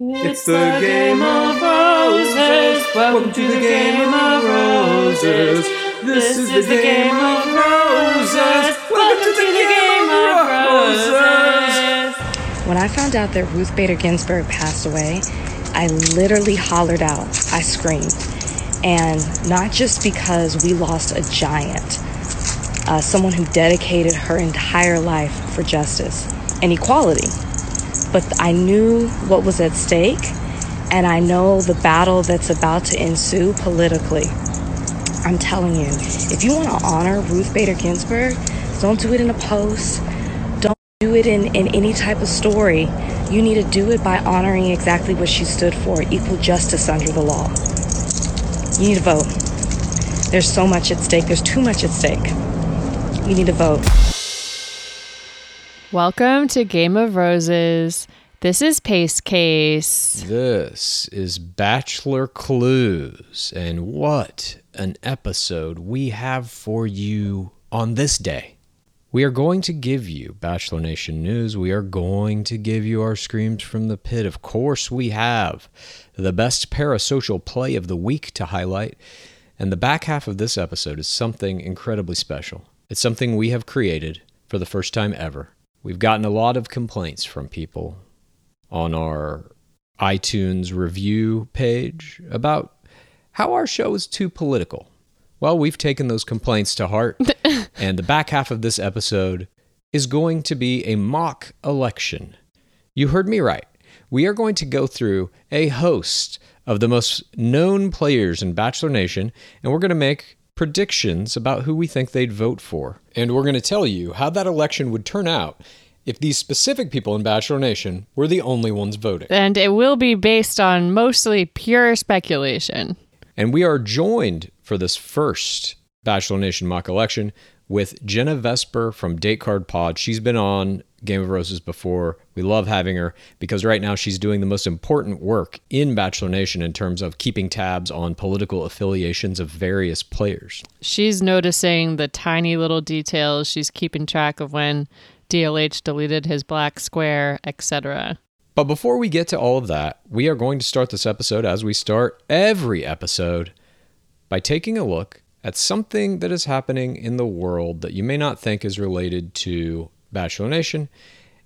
It's the Game of Roses. Welcome to the Game of Roses. This is the Game of Roses. Welcome to the Game of Roses. When I found out that Ruth Bader Ginsburg passed away, I literally hollered out. I screamed. And not just because we lost a giant, someone who dedicated her entire life for justice and equality. But I knew what was at stake, and I know the battle that's about to ensue politically. I'm telling you, if you want to honor Ruth Bader Ginsburg, don't do it in a post. Don't do it in any type of story. You need to do it by honoring exactly what she stood for, equal justice under the law. You need to vote. There's so much at stake. There's too much at stake. You need to vote. Welcome to Game of Roses. This is Pace Case. This is Bachelor Clues. And what an episode we have for you on this day. We are going to give you Bachelor Nation news. We are going to give you our screams from the pit. Of course, we have the best parasocial play of the week to highlight. And the back half of this episode is something incredibly special. It's something we have created for the first time ever. We've gotten a lot of complaints from people on our iTunes review page about how our show is too political. Well, we've taken those complaints to heart, and the back half of this episode is going to be a mock election. You heard me right. We are going to go through a host of the most known players in Bachelor Nation, and we're going to make predictions about who we think they'd vote for. And we're going to tell you how that election would turn out if these specific people in Bachelor Nation were the only ones voting. And it will be based on mostly pure speculation. And we are joined for this first Bachelor Nation mock election with Jenna Vesper from Date Card Pod. She's been on Game of Roses before. We love having her because right now she's doing the most important work in Bachelor Nation in terms of keeping tabs on political affiliations of various players. She's noticing the tiny little details. She's keeping track of when DLH deleted his black square, etc. But before we get to all of that, we are going to start this episode as we start every episode by taking a look at something that is happening in the world that you may not think is related to Bachelor Nation,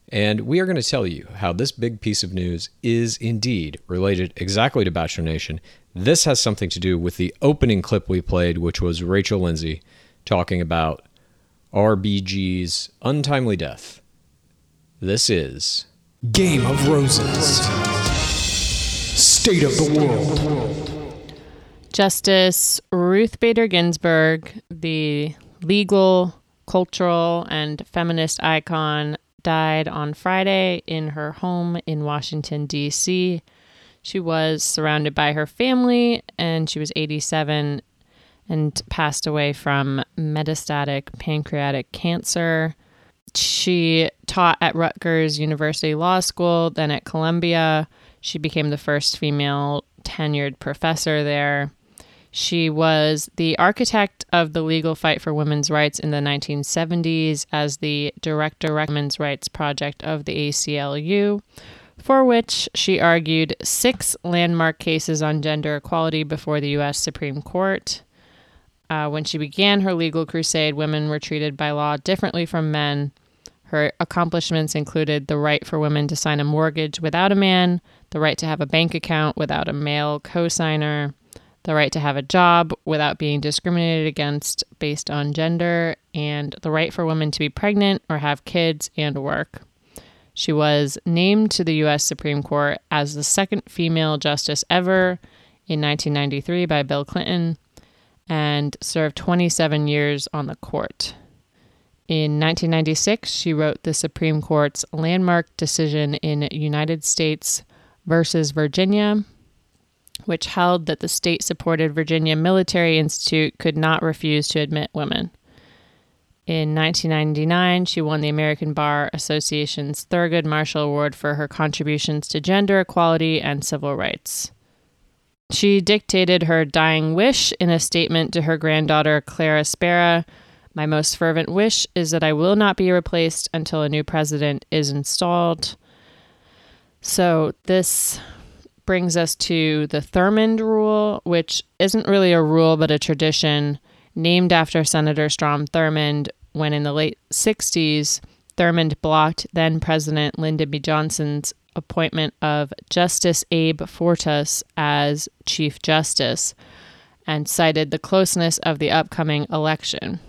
and we are going to tell you how this big piece of news is indeed related exactly to Bachelor Nation. This has something to do with the opening clip we played, which was Rachel Lindsay talking about RBG's untimely death. This is Game of Roses. State of the World. Justice Ruth Bader Ginsburg, the legal, cultural, and feminist icon, died on Friday in her home in Washington, D.C. She was surrounded by her family, and she was 87 and passed away from metastatic pancreatic cancer. She taught at Rutgers University Law School, then at Columbia. She became the first female tenured professor there. She was the architect of the legal fight for women's rights in the 1970s as the director of women's rights project of the ACLU, for which she argued 6 landmark cases on gender equality before the U.S. Supreme Court. When she began her legal crusade, women were treated by law differently from men. Her accomplishments included the right for women to sign a mortgage without a man, the right to have a bank account without a male co-signer, the right to have a job without being discriminated against based on gender, and the right for women to be pregnant or have kids and work. She was named to the U.S. Supreme Court as the second female justice ever in 1993 by Bill Clinton and served 27 years on the court. In 1996, she wrote the Supreme Court's landmark decision in United States versus Virginia, which held that the state-supported Virginia Military Institute could not refuse to admit women. In 1999, she won the American Bar Association's Thurgood Marshall Award for her contributions to gender equality and civil rights. She dictated her dying wish in a statement to her granddaughter, Clara Spera. "My most fervent wish is that I will not be replaced until a new president is installed." So this brings us to the Thurmond Rule, which isn't really a rule but a tradition named after Senator Strom Thurmond when in the late 60s, Thurmond blocked then-President Lyndon B. Johnson's appointment of Justice Abe Fortas as Chief Justice and cited the closeness of the upcoming election.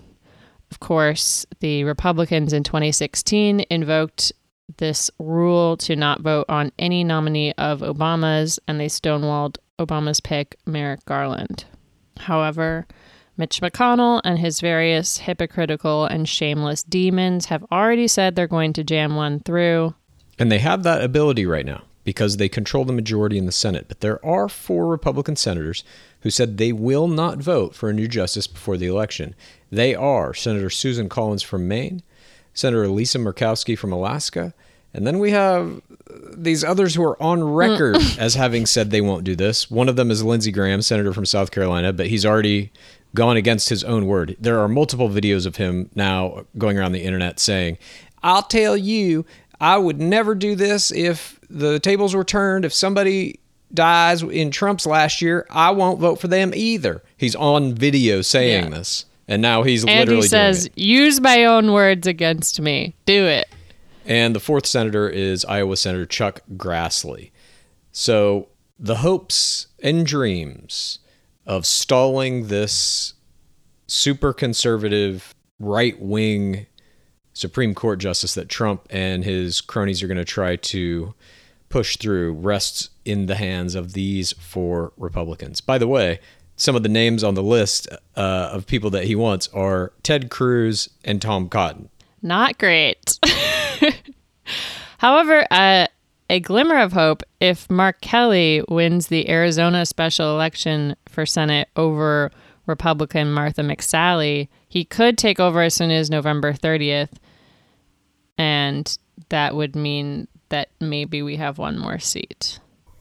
Of course, the Republicans in 2016 invoked this rule to not vote on any nominee of Obama's, and they stonewalled Obama's pick, Merrick Garland. However, Mitch McConnell and his various hypocritical and shameless demons have already said they're going to jam one through. And they have that ability right now because they control the majority in the Senate. But there are 4 Republican senators who said they will not vote for a new justice before the election. They are Senator Susan Collins from Maine, Senator Lisa Murkowski from Alaska, and then we have these others who are on record as having said they won't do this. One of them is Lindsey Graham, senator from South Carolina, but he's already gone against his own word. There are multiple videos of him now going around the internet saying, "I'll tell you, I would never do this if the tables were turned. If somebody dies in Trump's last year, I won't vote for them either." He's on video saying this. And now he's literally doing it. And he says, use my own words against me. Do it. And the 4th senator is Iowa Senator Chuck Grassley. So the hopes and dreams of stalling this super conservative right-wing Supreme Court justice that Trump and his cronies are going to try to push through rests in the hands of these 4 Republicans. By the way, some of the names on the list of people that he wants are Ted Cruz and Tom Cotton. Not great. However, a glimmer of hope if Mark Kelly wins the Arizona special election for Senate over Republican Martha McSally, he could take over as soon as November 30th. And that would mean that maybe we have one more seat.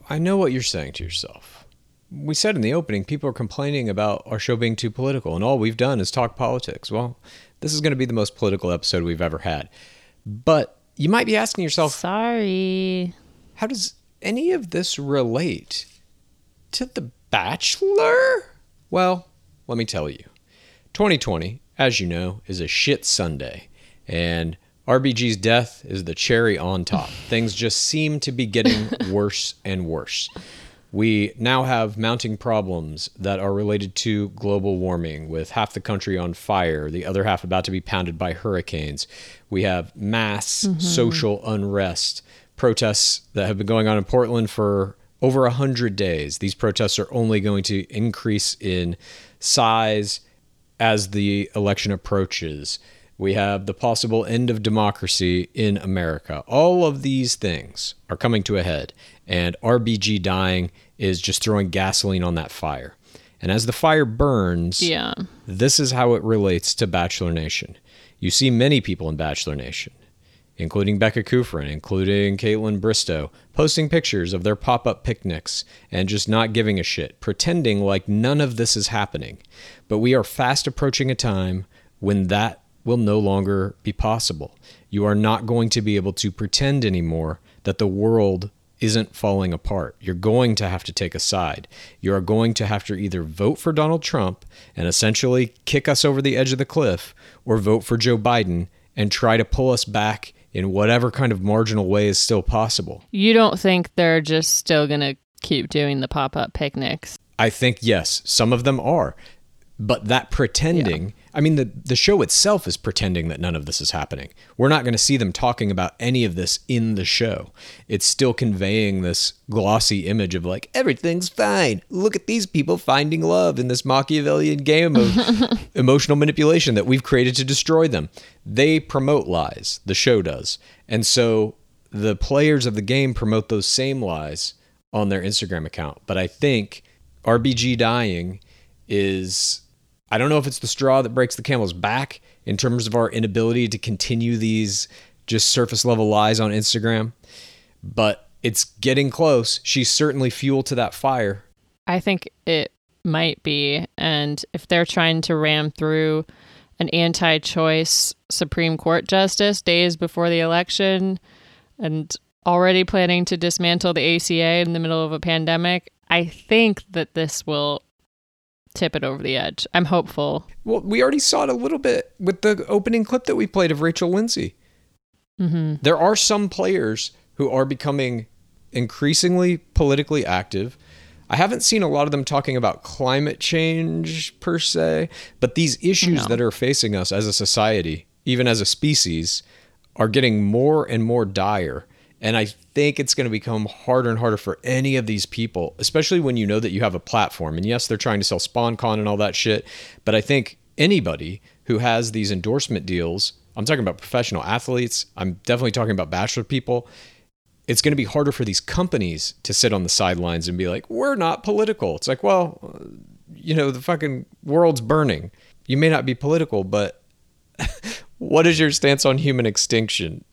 I know what you're saying to yourself. We said in the opening, people are complaining about our show being too political, and all we've done is talk politics. Well, this is going to be the most political episode we've ever had. But you might be asking yourself, sorry, how does any of this relate to The Bachelor? Well, let me tell you. 2020, as you know, is a shit Sunday, and RBG's death is the cherry on top. Things just seem to be getting worse and worse. We now have mounting problems that are related to global warming, with half the country on fire, the other half about to be pounded by hurricanes. We have mass social unrest, protests that have been going on in Portland for over 100 days. These protests are only going to increase in size as the election approaches. We have the possible end of democracy in America. All of these things are coming to a head, and RBG dying is just throwing gasoline on that fire. And as the fire burns, this is how it relates to Bachelor Nation. You see many people in Bachelor Nation, including Becca Kufrin, including Caitlin Bristow, posting pictures of their pop-up picnics and just not giving a shit, pretending like none of this is happening. But we are fast approaching a time when that will no longer be possible. You are not going to be able to pretend anymore that the world isn't falling apart. You're going to have to take a side. You are going to have to either vote for Donald Trump and essentially kick us over the edge of the cliff, or vote for Joe Biden and try to pull us back in whatever kind of marginal way is still possible. You don't think they're just still going to keep doing the pop-up picnics? I think, yes, some of them are. But that pretending, I mean, the show itself is pretending that none of this is happening. We're not going to see them talking about any of this in the show. It's still conveying this glossy image of like, everything's fine. Look at these people finding love in this Machiavellian game of emotional manipulation that we've created to destroy them. They promote lies, the show does. And so the players of the game promote those same lies on their Instagram account. But I think RBG dying is, I don't know if it's the straw that breaks the camel's back in terms of our inability to continue these just surface level lies on Instagram, but it's getting close. She's certainly fuel to that fire. I think it might be. And if they're trying to ram through an anti-choice Supreme Court justice days before the election, and already planning to dismantle the ACA in the middle of a pandemic, I think that this will tip it over the edge. I'm hopeful. Well, we already saw it a little bit with the opening clip that we played of Rachel Lindsay. Mm-hmm. There are some players who are becoming increasingly politically active. I haven't seen a lot of them talking about climate change per se, but these issues that are facing us as a society, even as a species, are getting more and more dire. And I think it's going to become harder and harder for any of these people, especially when you know that you have a platform. And yes, they're trying to sell SpawnCon and all that shit, but I think anybody who has these endorsement deals, I'm talking about professional athletes, I'm definitely talking about bachelor people, it's going to be harder for these companies to sit on the sidelines and be like, we're not political. It's like, well, you know, the fucking world's burning. You may not be political, but what is your stance on human extinction?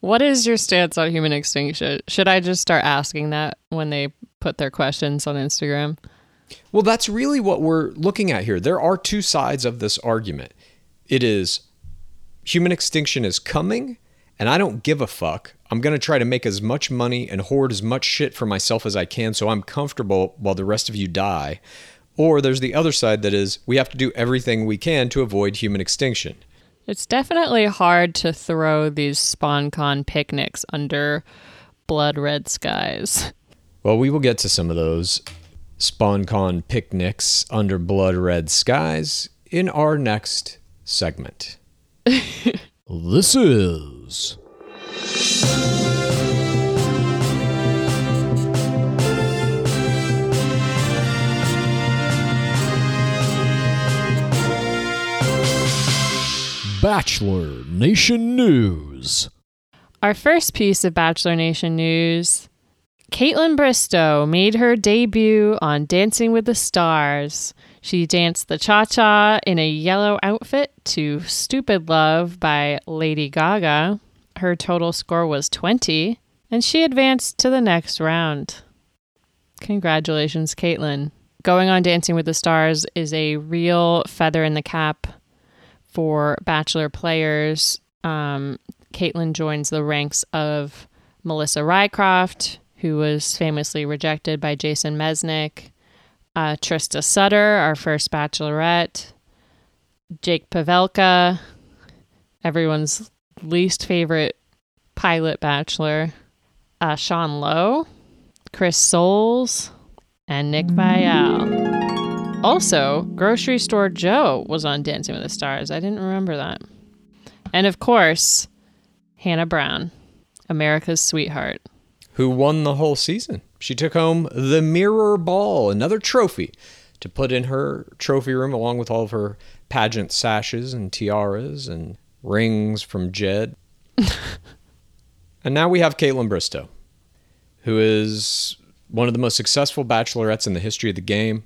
What is your stance on human extinction? Should I just start asking that when they put their questions on Instagram? Well, that's really what we're looking at here. There are two sides of this argument. It is human extinction is coming, and I don't give a fuck. I'm going to try to make as much money and hoard as much shit for myself as I can so I'm comfortable while the rest of you die. Or there's the other side that is we have to do everything we can to avoid human extinction. It's definitely hard to throw these SpawnCon picnics under blood red skies. Well, we will get to some of those SpawnCon picnics under blood red skies in our next segment. This is Bachelor Nation News. Our first piece of Bachelor Nation News. Kaitlyn Bristowe made her debut on Dancing with the Stars. She danced the cha-cha in a yellow outfit to Stupid Love by Lady Gaga. Her total score was 20, and she advanced to the next round. Congratulations, Kaitlyn. Going on Dancing with the Stars is a real feather in the cap for Bachelor players. Kaitlyn joins the ranks of Melissa Rycroft, who was famously rejected by Jason Mesnick, Trista Sutter, our first Bachelorette, Jake Pavelka, everyone's least favorite pilot Bachelor, Sean Lowe, Chris Soules, and Nick Viall. Also, Grocery Store Joe was on Dancing with the Stars. I didn't remember that. And of course, Hannah Brown, America's sweetheart, who won the whole season. She took home the Mirror Ball, another trophy to put in her trophy room along with all of her pageant sashes and tiaras and rings from Jed. And now we have Kaitlyn Bristowe, who is one of the most successful bachelorettes in the history of the game.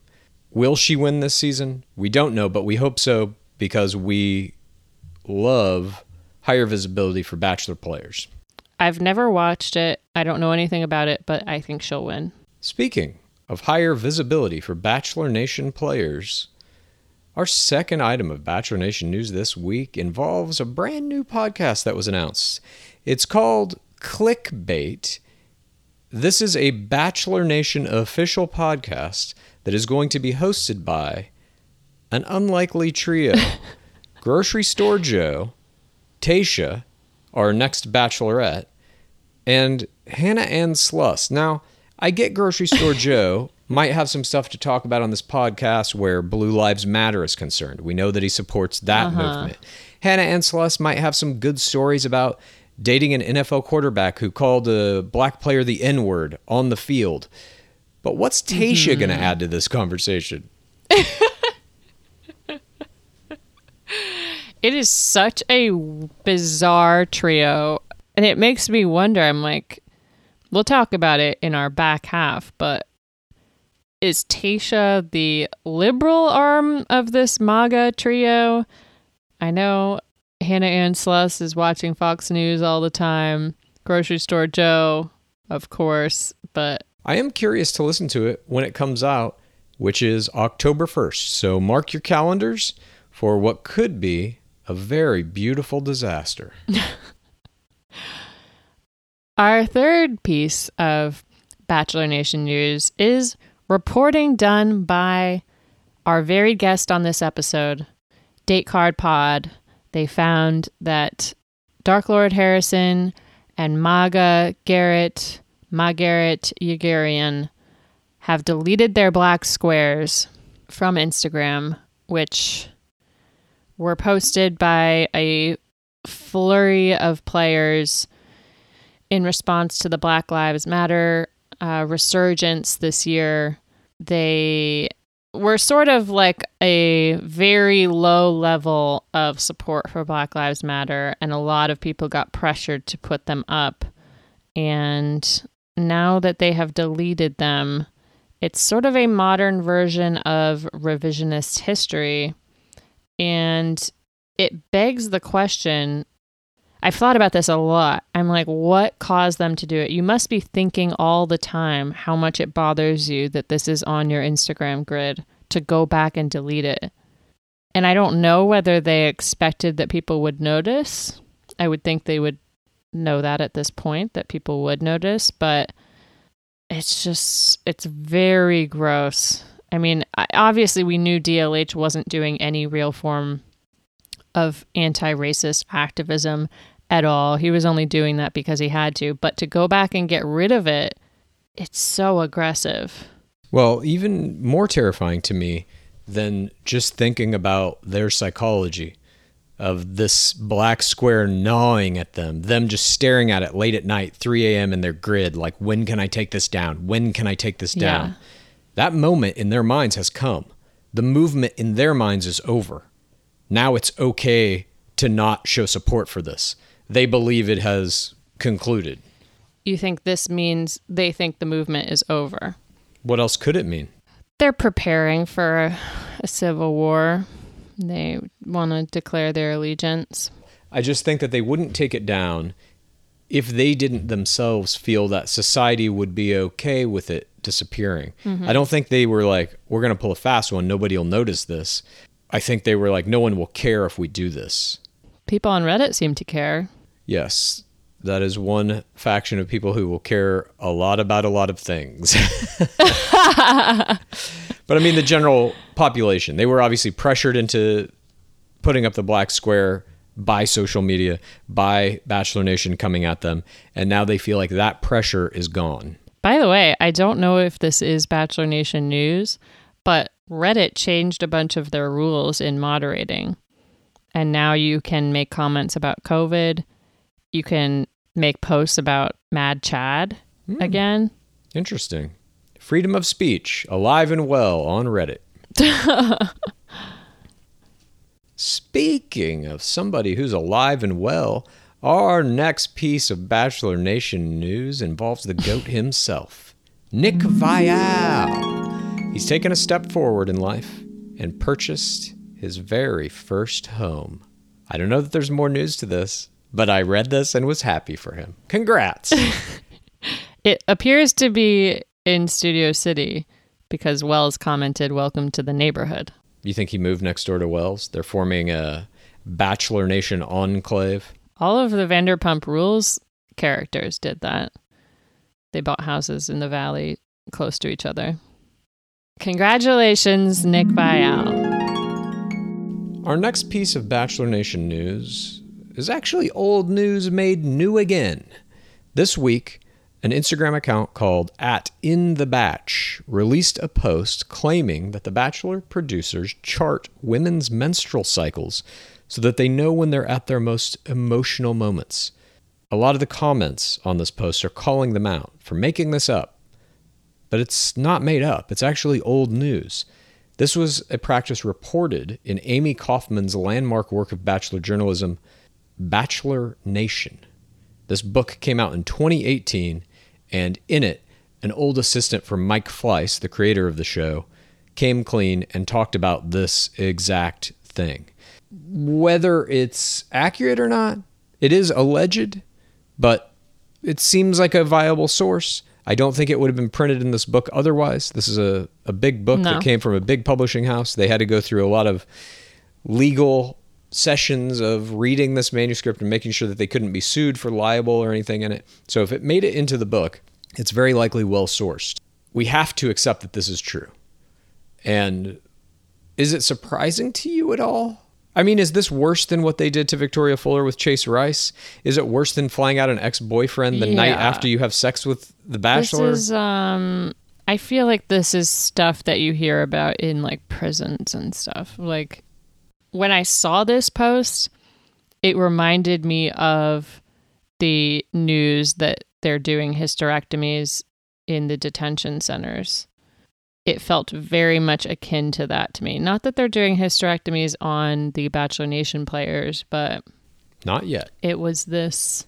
Will she win this season? We don't know, but we hope so because we love higher visibility for bachelor players. I've never watched it. I don't know anything about it, but I think she'll win. Speaking of higher visibility for Bachelor Nation players, our second item of Bachelor Nation news this week involves a brand new podcast that was announced. It's called Clickbait. This is a Bachelor Nation official podcast that is going to be hosted by an unlikely trio. Grocery Store Joe, Tayshia, our next Bachelorette, and Hannah Ann Sluss. Now, I get Grocery Store Joe might have some stuff to talk about on this podcast where Blue Lives Matter is concerned. We know that he supports that movement. Hannah Ann Sluss might have some good stories about dating an NFL quarterback who called a black player the N-word on the field. But what's Tayshia going to add to this conversation? It is such a bizarre trio, and it makes me wonder. I'm like, we'll talk about it in our back half, but is Tayshia the liberal arm of this MAGA trio? I know Hannah Ann Sluss is watching Fox News all the time, Grocery Store Joe, of course, but I am curious to listen to it when it comes out, which is October 1st, so mark your calendars for what could be a very beautiful disaster. Our third piece of Bachelor Nation news is reporting done by our varied guest on this episode, Date Card Pod. They found that Dark Lord Harrison and Margaret Yagarian have deleted their black squares from Instagram, which were posted by a flurry of players in response to the Black Lives Matter resurgence this year. They were sort of like a very low level of support for Black Lives Matter, and a lot of people got pressured to put them up. And now that they have deleted them, it's sort of a modern version of revisionist history. And it begs the question, I've thought about this a lot. I'm like, what caused them to do it? You must be thinking all the time how much it bothers you that this is on your Instagram grid to go back and delete it. And I don't know whether they expected that people would notice. I would think they would know that at this point, that people would notice, but it's very gross. I mean, obviously we knew DLH wasn't doing any real form of anti-racist activism at all. He was only doing that because he had to. But to go back and get rid of it, it's so aggressive. Well, even more terrifying to me than just thinking about their psychology of this black square gnawing at them just staring at it late at night, 3 a.m. in their grid, like, when can I take this down? When can I take this down? Yeah. That moment in their minds has come. The movement in their minds is over. Now it's okay to not show support for this. They believe it has concluded. You think this means they think the movement is over? What else could it mean? They're preparing for a civil war. They want to declare their allegiance. I just think that they wouldn't take it down if they didn't themselves feel that society would be okay with it disappearing. Mm-hmm. I don't think they were like, we're going to pull a fast one. Nobody will notice this. I think they were like, no one will care if we do this. People on Reddit seem to care. Yes, that is one faction of people who will care a lot about a lot of things. But I mean, the general population, they were obviously pressured into putting up the black square by social media, by Bachelor Nation coming at them. And now they feel like that pressure is gone. By the way, I don't know if this is Bachelor Nation news, but Reddit changed a bunch of their rules in moderating. And now you can make comments about COVID. You can make posts about Mad Chad again. Interesting. Freedom of speech, alive and well on Reddit. Speaking of somebody who's alive and well, our next piece of Bachelor Nation news involves the GOAT himself, Nick Viall. He's taken a step forward in life and purchased his very first home. I don't know that there's more news to this, but I read this and was happy for him. Congrats. It appears to be in Studio City because Wells commented, "Welcome to the neighborhood." You think he moved next door to Wells? They're forming a Bachelor Nation enclave. All of the Vanderpump Rules characters did that. They bought houses in the valley close to each other. Congratulations, Nick Viall. Our next piece of Bachelor Nation news is actually old news made new again. This week, an Instagram account called @InTheBatch released a post claiming that The Bachelor producers chart women's menstrual cycles so that they know when they're at their most emotional moments. A lot of the comments on this post are calling them out for making this up. But it's not made up. It's actually old news. This was a practice reported in Amy Kaufman's landmark work of bachelor journalism, Bachelor Nation. This book came out in 2018, and in it, an old assistant from Mike Fleiss, the creator of the show, came clean and talked about this exact thing. Whether it's accurate or not, it is alleged, but it seems like a viable source. I don't think it would have been printed in this book otherwise. This is a big book that came from a big publishing house. They had to go through a lot of legal sessions of reading this manuscript and making sure that they couldn't be sued for libel or anything in it. So if it made it into the book, it's very likely well-sourced. We have to accept that this is true. And is it surprising to you at all? I mean, is this worse than what they did to Victoria Fuller with Chase Rice? Is it worse than flying out an ex-boyfriend the night after you have sex with the bachelor? This is, I feel like this is stuff that you hear about in like prisons and stuff. Like, when I saw this post, it reminded me of the news that they're doing hysterectomies in the detention centers. It felt very much akin to that to me. Not that they're doing hysterectomies on the Bachelor Nation players, but... Not yet. It was this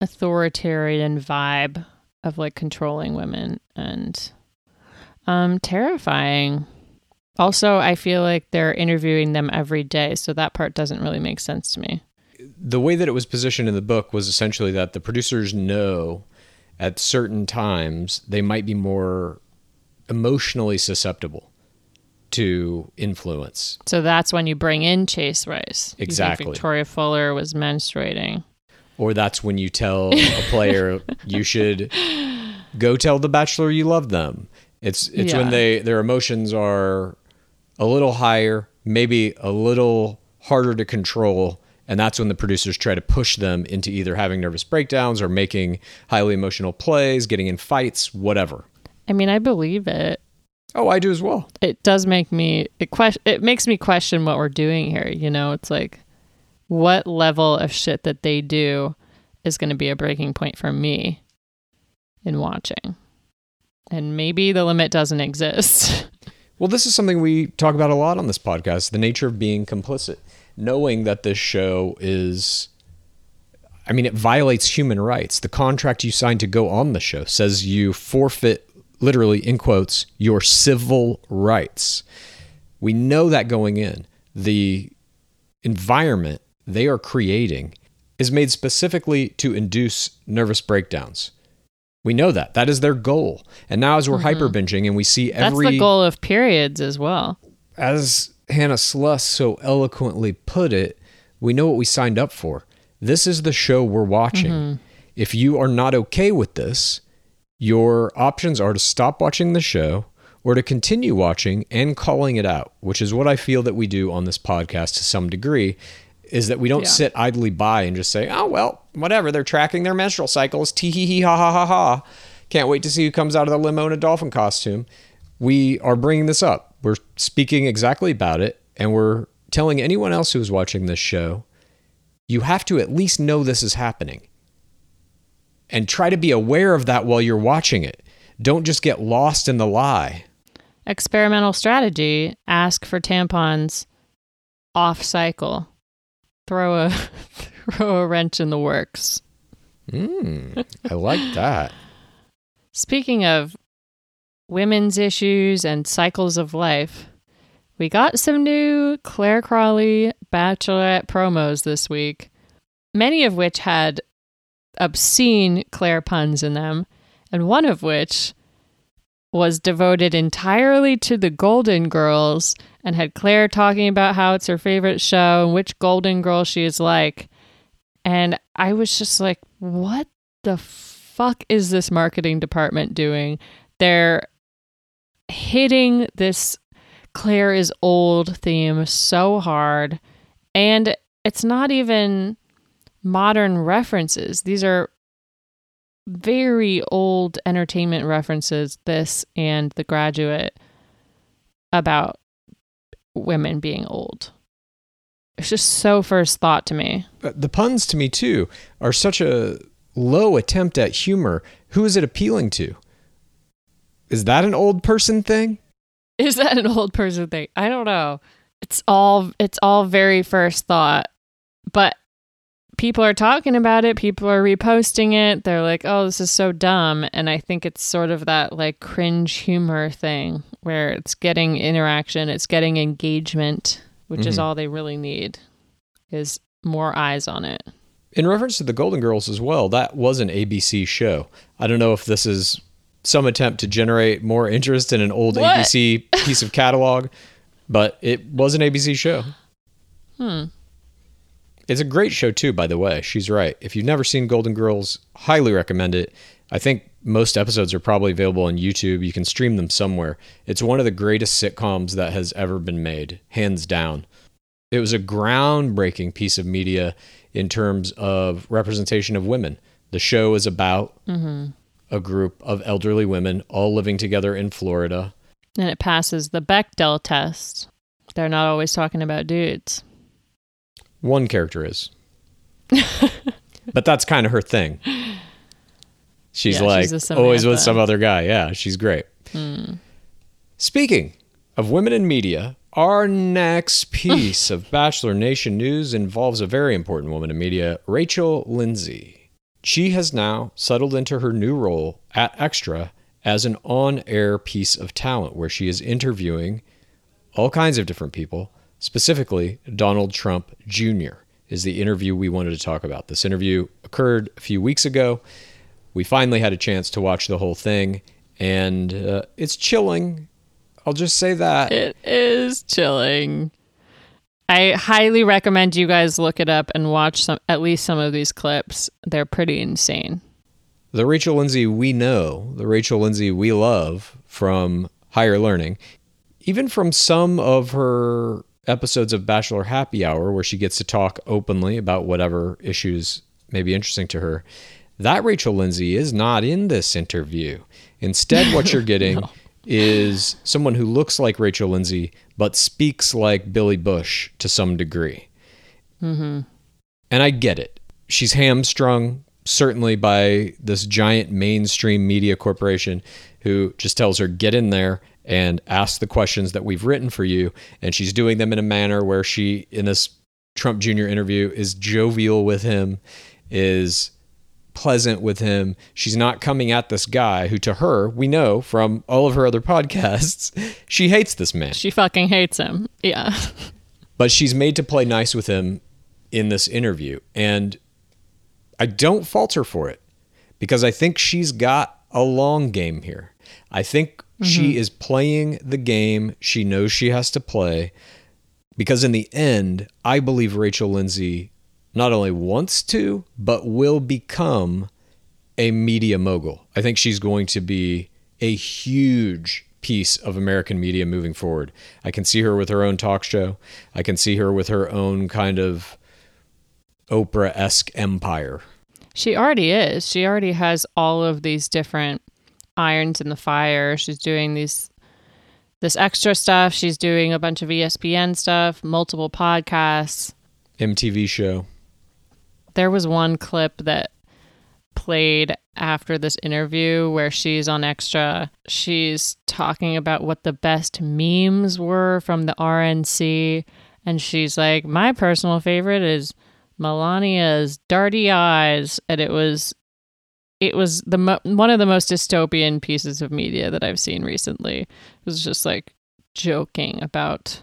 authoritarian vibe of, like, controlling women and terrifying. Also, I feel like they're interviewing them every day, so that part doesn't really make sense to me. The way that it was positioned in the book was essentially that the producers know at certain times they might be more... emotionally susceptible to influence. So that's when you bring in Chase Rice. Exactly. You think Victoria Fuller was menstruating. Or that's when you tell a player you should go tell the bachelor you love them. It's when their emotions are a little higher, maybe a little harder to control, and that's when the producers try to push them into either having nervous breakdowns or making highly emotional plays, getting in fights, whatever. I mean, I believe it. Oh, I do as well. It does make me... It makes me question what we're doing here, you know? It's like, what level of shit that they do is going to be a breaking point for me in watching? And maybe the limit doesn't exist. Well, this is something we talk about a lot on this podcast, the nature of being complicit. Knowing that this show is... I mean, it violates human rights. The contract you signed to go on the show says you forfeit... literally, in quotes, your civil rights. We know that going in. The environment they are creating is made specifically to induce nervous breakdowns. We know that. That is their goal. And now as we're hyper-binging and we see every... That's the goal of periods as well. As Hannah Sluss so eloquently put it, we know what we signed up for. This is the show we're watching. Mm-hmm. If you are not okay with this... your options are to stop watching the show or to continue watching and calling it out, which is what I feel that we do on this podcast to some degree, is that we don't sit idly by and just say, oh, well, whatever, they're tracking their menstrual cycles, tee-hee-hee, ha-ha-ha-ha, can't wait to see who comes out of the limo in a dolphin costume. We are bringing this up. We're speaking exactly about it, and we're telling anyone else who is watching this show, you have to at least know this is happening. And try to be aware of that while you're watching it. Don't just get lost in the lie. Experimental strategy. Ask for tampons off cycle. Throw a wrench in the works. I like that. Speaking of women's issues and cycles of life, we got some new Claire Crawley Bachelorette promos this week, many of which had obscene Claire puns in them, and one of which was devoted entirely to the Golden Girls and had Claire talking about how it's her favorite show and which Golden Girl she is like. And I was just like, what the fuck is this marketing department doing? They're hitting this Claire is old theme so hard, and it's not even modern references. These are very old entertainment references, this and The Graduate, about women being old. It's just so first thought to me. The puns to me too are such a low attempt at humor. Who is it appealing to? Is that an old person thing? Is that an old person thing? I don't know. It's all very first thought, but people are talking about it. People are reposting it. They're like, oh, this is so dumb. And I think it's sort of that like cringe humor thing where it's getting interaction. It's getting engagement, which is all they really need, is more eyes on it. In reference to the Golden Girls as well, that was an ABC show. I don't know if this is some attempt to generate more interest in an old ABC piece of catalog, but it was an ABC show. It's a great show too, by the way. She's right. If you've never seen Golden Girls, highly recommend it. I think most episodes are probably available on YouTube. You can stream them somewhere. It's one of the greatest sitcoms that has ever been made, hands down. It was a groundbreaking piece of media in terms of representation of women. The show is about a group of elderly women all living together in Florida. And it passes the Bechdel test. They're not always talking about dudes. One character is. But that's kind of her thing. She's like, she's always with some other guy. Yeah, she's great. Mm. Speaking of women in media, our next piece of Bachelor Nation news involves a very important woman in media, Rachel Lindsay. She has now settled into her new role at Extra as an on-air piece of talent where she is interviewing all kinds of different people. Specifically, Donald Trump Jr. is the interview we wanted to talk about. This interview occurred a few weeks ago. We finally had a chance to watch the whole thing, and it's chilling. I'll just say that. It is chilling. I highly recommend you guys look it up and watch at least some of these clips. They're pretty insane. The Rachel Lindsay we know, the Rachel Lindsay we love from Higher Learning, even from some of her episodes of Bachelor Happy Hour, where she gets to talk openly about whatever issues may be interesting to her, that Rachel Lindsay is not in this interview. Instead, what you're getting is someone who looks like Rachel Lindsay, but speaks like Billy Bush to some degree. Mm-hmm. And I get it. She's hamstrung, certainly, by this giant mainstream media corporation who just tells her, get in there and ask the questions that we've written for you. And she's doing them in a manner where she, in this Trump Jr. interview, is jovial with him, is pleasant with him. She's not coming at this guy who, to her, we know from all of her other podcasts, she hates this man. She fucking hates him. Yeah. But she's made to play nice with him in this interview. And I don't fault her for it because I think she's got a long game here. I think she is playing the game she knows she has to play because in the end, I believe Rachel Lindsay not only wants to, but will become a media mogul. I think she's going to be a huge piece of American media moving forward. I can see her with her own talk show. I can see her with her own kind of Oprah-esque empire. She already is. She already has all of these different irons in the fire. She's doing this extra stuff. She's doing a bunch of ESPN stuff, multiple podcasts. MTV show. There was one clip that played after this interview where she's on Extra. She's talking about what the best memes were from the RNC. And she's like, my personal favorite is Melania's dirty eyes. And it was one of the most dystopian pieces of media that I've seen recently. It was just like joking about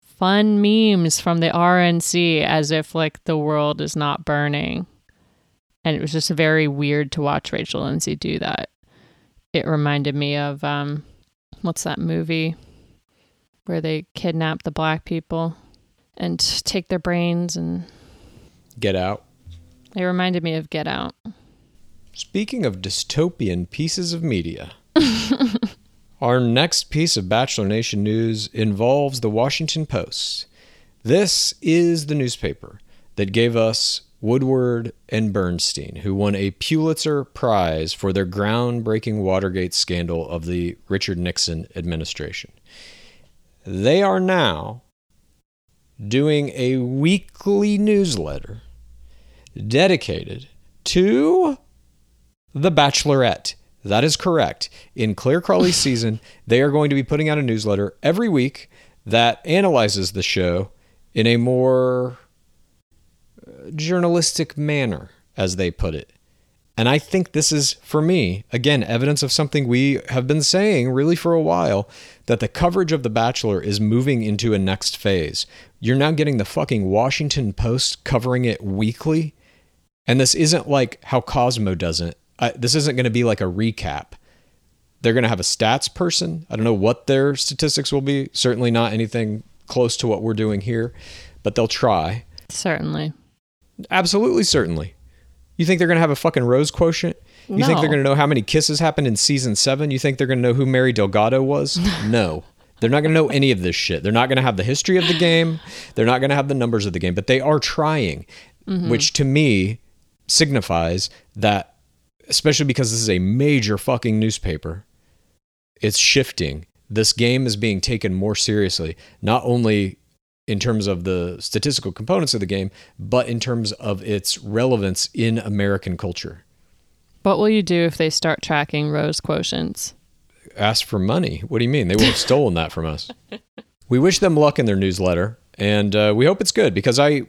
fun memes from the RNC as if like the world is not burning. And it was just very weird to watch Rachel Lindsay do that. It reminded me of, what's that movie where they kidnap the black people and take their brains and... Get Out. It reminded me of Get Out. Speaking of dystopian pieces of media... Our next piece of Bachelor Nation news involves the Washington Post. This is the newspaper that gave us Woodward and Bernstein, who won a Pulitzer Prize for their groundbreaking Watergate scandal of the Richard Nixon administration. They are now doing a weekly newsletter dedicated to The Bachelorette. That is correct. In Claire Crawley's season, they are going to be putting out a newsletter every week that analyzes the show in a more journalistic manner, as they put it. And I think this is, for me, again, evidence of something we have been saying really for a while, that the coverage of The Bachelor is moving into a next phase. You're now getting the fucking Washington Post covering it weekly. And this isn't like how Cosmo does it. This isn't going to be like a recap. They're going to have a stats person. I don't know what their statistics will be. Certainly not anything close to what we're doing here, but they'll try. Certainly. Absolutely, certainly. You think they're going to have a fucking rose quotient? You No. think they're going to know how many kisses happened in season 7? You think they're going to know who Mary Delgado was? No. They're not going to know any of this shit. They're not going to have the history of the game. They're not going to have the numbers of the game, but they are trying, mm-hmm. which to me signifies that, especially because this is a major fucking newspaper, it's shifting. This game is being taken more seriously, not only in terms of the statistical components of the game, but in terms of its relevance in American culture. What will you do if they start tracking rose quotients? Ask for money. What do you mean? They would have stolen that from us. We wish them luck in their newsletter, and we hope it's good, because I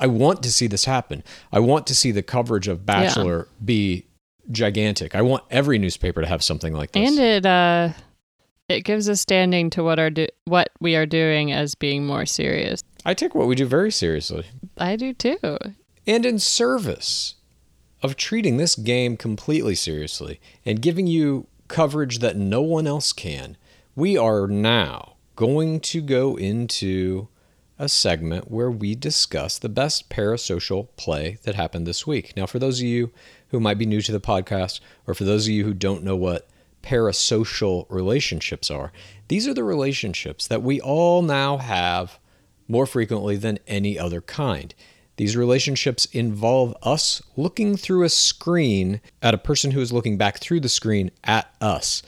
want to see this happen. I want to see the coverage of Bachelor be gigantic. I want every newspaper to have something like this. And it gives a standing to what we are doing as being more serious. I take what we do very seriously. I do too. And in service of treating this game completely seriously and giving you coverage that no one else can, we are now going to go into a segment where we discuss the best parasocial play that happened this week. Now, for those of you who might be new to the podcast, or for those of you who don't know what parasocial relationships are, these are the relationships that we all now have more frequently than any other kind. These relationships involve us looking through a screen at a person who is looking back through the screen at us.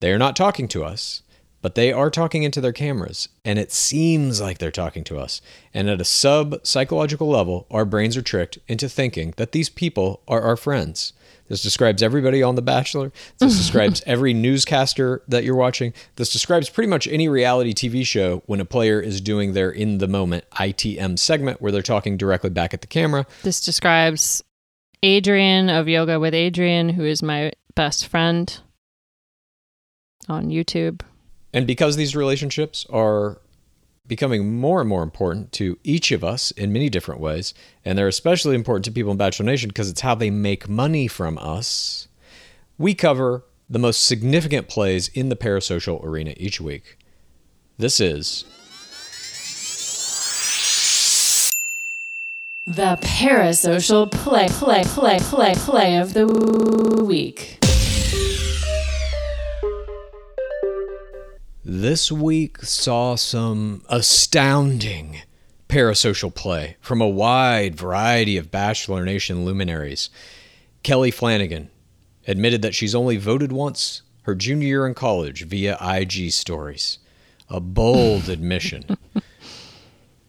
They are not talking to us, but they are talking into their cameras, and it seems like they're talking to us. And at a sub-psychological level, our brains are tricked into thinking that these people are our friends. This describes everybody on The Bachelor. This describes every newscaster that you're watching. This describes pretty much any reality TV show when a player is doing their in-the-moment ITM segment where they're talking directly back at the camera. This describes Adrian of Yoga with Adrian, who is my best friend on YouTube. And because these relationships are becoming more and more important to each of us in many different ways, and they're especially important to people in Bachelor Nation because it's how they make money from us, we cover the most significant plays in the parasocial arena each week. This is the parasocial play of the week. This week saw some astounding parasocial play from a wide variety of Bachelor Nation luminaries. Kelly Flanagan admitted that she's only voted once her junior year in college via IG stories. A bold admission.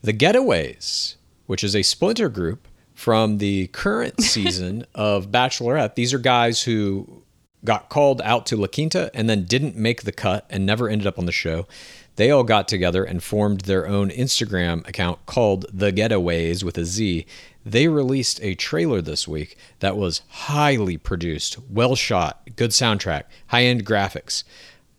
The Getaways, which is a splinter group from the current season of Bachelorette. These are guys who got called out to La Quinta and then didn't make the cut and never ended up on the show. They all got together and formed their own Instagram account called The Getaways with a Z. They released a trailer this week that was highly produced, well shot, good soundtrack, high-end graphics,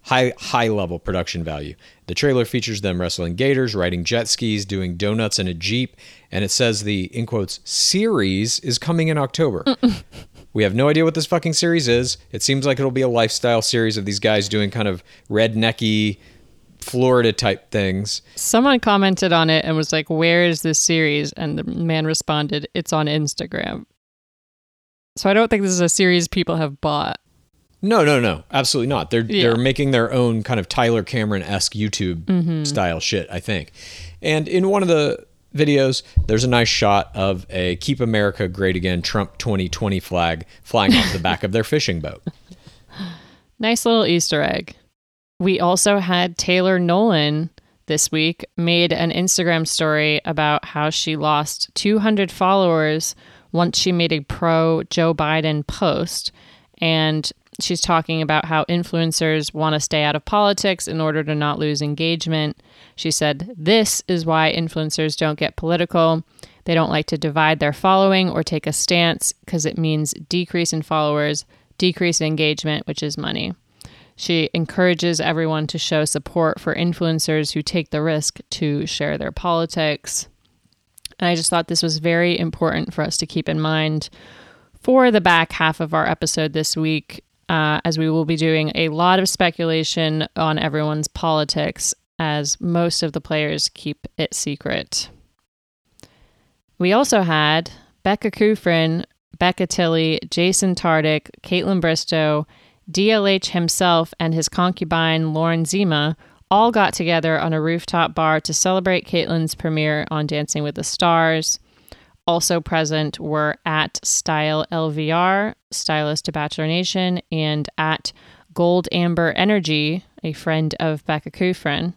high-level production value. The trailer features them wrestling gators, riding jet skis, doing donuts in a Jeep, and it says the, in quotes, series is coming in October. We have no idea what this fucking series is. It seems like it'll be a lifestyle series of these guys doing kind of rednecky Florida type things. Someone commented on it and was like, where is this series? And the man responded, it's on Instagram. So I don't think this is a series people have bought. No. Absolutely not. They're making their own kind of Tyler Cameron-esque YouTube style shit, I think. And in one of the videos, there's a nice shot of a Keep America Great Again Trump 2020 flag flying off the back of their fishing boat. Nice little Easter egg. We also had Taylor Nolan this week made an Instagram story about how she lost 200 followers once she made a pro Joe Biden post. And she's talking about how influencers want to stay out of politics in order to not lose engagement. She said, this is why influencers don't get political. They don't like to divide their following or take a stance because it means decrease in followers, decrease in engagement, which is money. She encourages everyone to show support for influencers who take the risk to share their politics. And I just thought this was very important for us to keep in mind for the back half of our episode this week, as we will be doing a lot of speculation on everyone's politics as most of the players keep it secret. We also had Becca Kufrin, Becca Tilley, Jason Tardik, Caitlin Bristow, DLH himself, and his concubine Lauren Zima all got together on a rooftop bar to celebrate Caitlin's premiere on Dancing with the Stars. Also present were @StyleLVR, stylist to Bachelor Nation, and @GoldAmberEnergy, a friend of Becca Kufrin.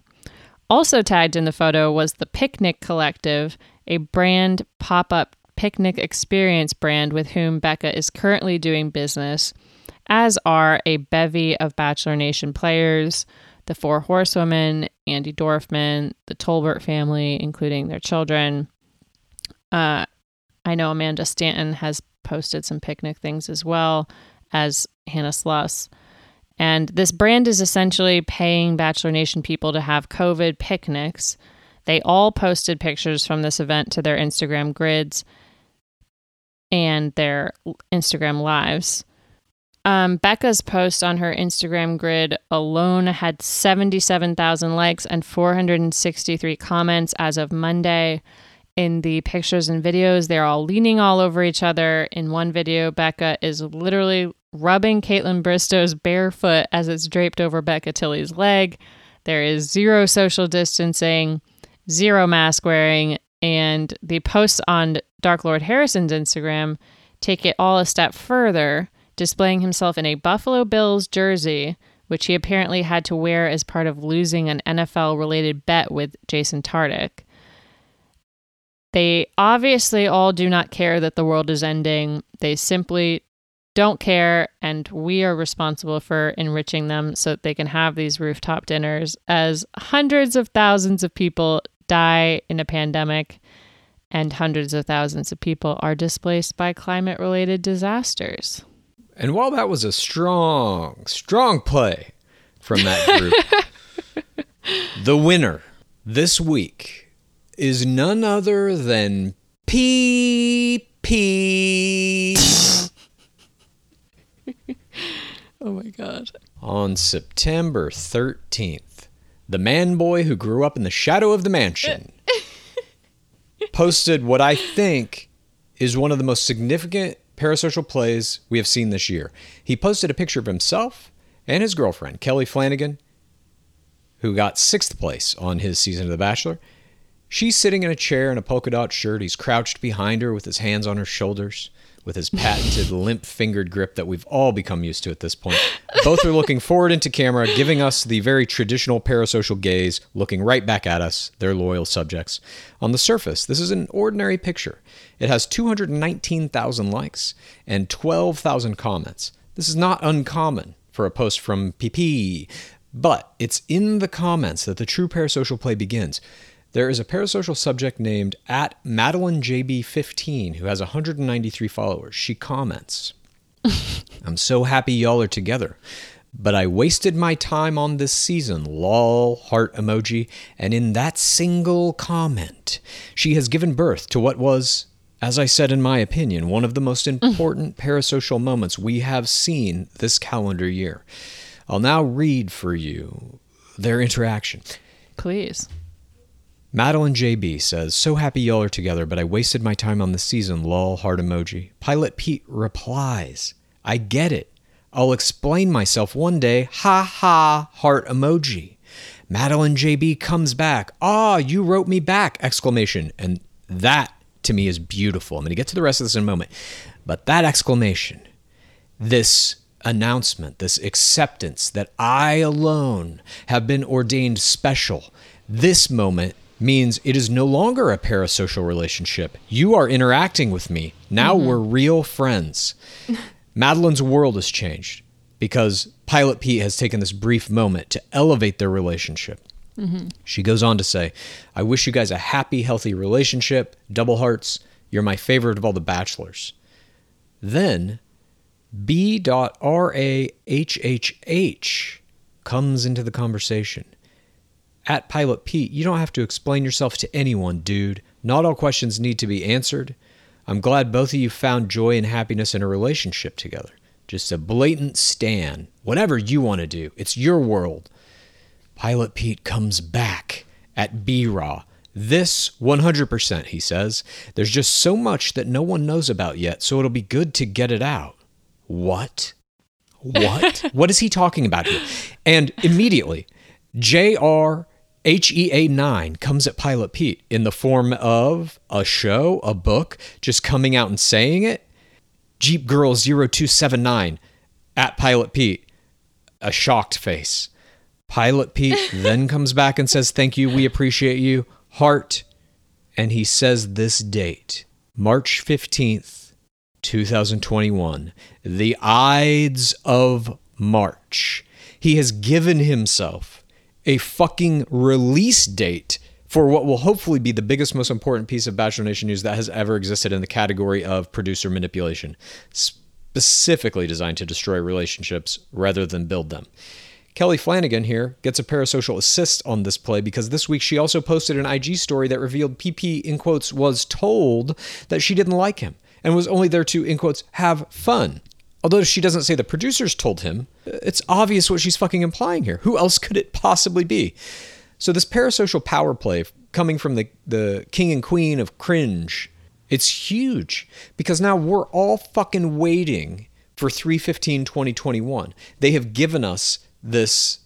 Also tagged in the photo was the Picnic Collective, a brand pop-up picnic experience brand with whom Becca is currently doing business, as are a bevy of Bachelor Nation players, the Four Horsewomen, Andy Dorfman, the Tolbert family, including their children. I know Amanda Stanton has posted some picnic things as well as Hannah Sluss. And this brand is essentially paying Bachelor Nation people to have COVID picnics. They all posted pictures from this event to their Instagram grids and their Instagram lives. Becca's post on her Instagram grid alone had 77,000 likes and 463 comments as of Monday. In the pictures and videos, they're all leaning all over each other. In one video, Becca is literally rubbing Caitlin Bristow's bare foot as it's draped over Becca Tilley's leg. There is zero social distancing, zero mask wearing, and the posts on Dark Lord Harrison's Instagram take it all a step further, displaying himself in a Buffalo Bills jersey, which he apparently had to wear as part of losing an NFL-related bet with Jason Tardik. They obviously all do not care that the world is ending. They simply don't care, and we are responsible for enriching them so that they can have these rooftop dinners as hundreds of thousands of people die in a pandemic and hundreds of thousands of people are displaced by climate-related disasters. And while that was a strong play from that group, the winner this week is none other than PP. Oh my God. On September 13th, the man boy who grew up in the shadow of the mansion posted what I think is one of the most significant parasocial plays we have seen this year. He posted a picture of himself and his girlfriend, Kelly Flanagan, who got 6th place on his season of The Bachelor. She's sitting in a chair in a polka dot shirt. He's crouched behind her with his hands on her shoulders, with his patented limp-fingered grip that we've all become used to at this point. Both are looking forward into camera, giving us the very traditional parasocial gaze, looking right back at us, their loyal subjects. On the surface, this is an ordinary picture. It has 219,000 likes and 12,000 comments. This is not uncommon for a post from PP, but it's in the comments that the true parasocial play begins. There is a parasocial subject named @MadelineJB15 who has 193 followers. She comments, "I'm so happy y'all are together, but I wasted my time on this season, lol, heart emoji, and in that single comment, she has given birth to what was, as I said in my opinion, one of the most important parasocial moments we have seen this calendar year. I'll now read for you their interaction." Please. Madeline JB says, "So happy y'all are together, but I wasted my time on the season, lol, heart emoji." Pilot Pete replies, "I get it. I'll explain myself one day, ha ha, heart emoji." Madeline JB comes back, "Ah, you wrote me back, exclamation." And that, to me, is beautiful. I'm going to get to the rest of this in a moment. But that exclamation, this announcement, this acceptance that I alone have been ordained special, this moment means it is no longer a parasocial relationship. You are interacting with me. Now we're real friends. Madeline's world has changed because Pilot Pete has taken this brief moment to elevate their relationship. Mm-hmm. She goes on to say, "I wish you guys a happy, healthy relationship. Double hearts. You're my favorite of all the bachelors." Then B.RAHHH comes into the conversation. "At Pilot Pete, you don't have to explain yourself to anyone, dude. Not all questions need to be answered. I'm glad both of you found joy and happiness in a relationship together." Just a blatant stan. Whatever you want to do. It's your world. Pilot Pete comes back at B-Raw. This 100%, he says. There's just so much that no one knows about yet, so it'll be good to get it out. What? What is he talking about here? And immediately, JRHEA9 comes at Pilot Pete in the form of a show, a book, just coming out and saying it. Jeep Girl 0279 at Pilot Pete, a shocked face. Pilot Pete then comes back and says, thank you, we appreciate you, heart. And he says this date, March 15th, 2021, the Ides of March. He has given himself a fucking release date for what will hopefully be the biggest, most important piece of Bachelor Nation news that has ever existed in the category of producer manipulation, specifically designed to destroy relationships rather than build them. Kelly Flanagan here gets a parasocial assist on this play because this week she also posted an IG story that revealed PP, in quotes, was told that she didn't like him and was only there to, in quotes, have fun. Although she doesn't say the producers told him, it's obvious what she's fucking implying here. Who else could it possibly be? So this parasocial power play coming from the king and queen of cringe, it's huge because now we're all fucking waiting for 3/15/2021. They have given us this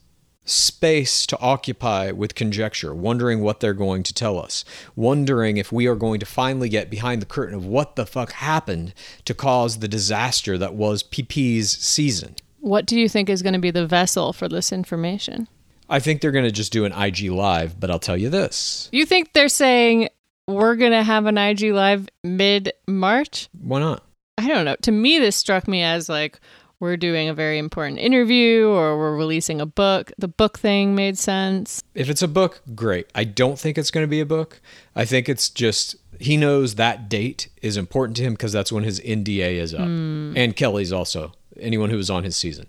space to occupy with conjecture, wondering what they're going to tell us, wondering if we are going to finally get behind the curtain of what the fuck happened to cause the disaster that was PP's season. What do you think is going to be the vessel for this information? I think they're going to just do an IG Live, but I'll tell you this. You think they're saying we're going to have an IG Live mid-March? Why not? I don't know. To me, this struck me as like, we're doing a very important interview or we're releasing a book. The book thing made sense. If it's a book, great. I don't think it's going to be a book. I think it's just he knows that date is important to him because that's when his NDA is up. And Kelly's also, anyone who was on his season.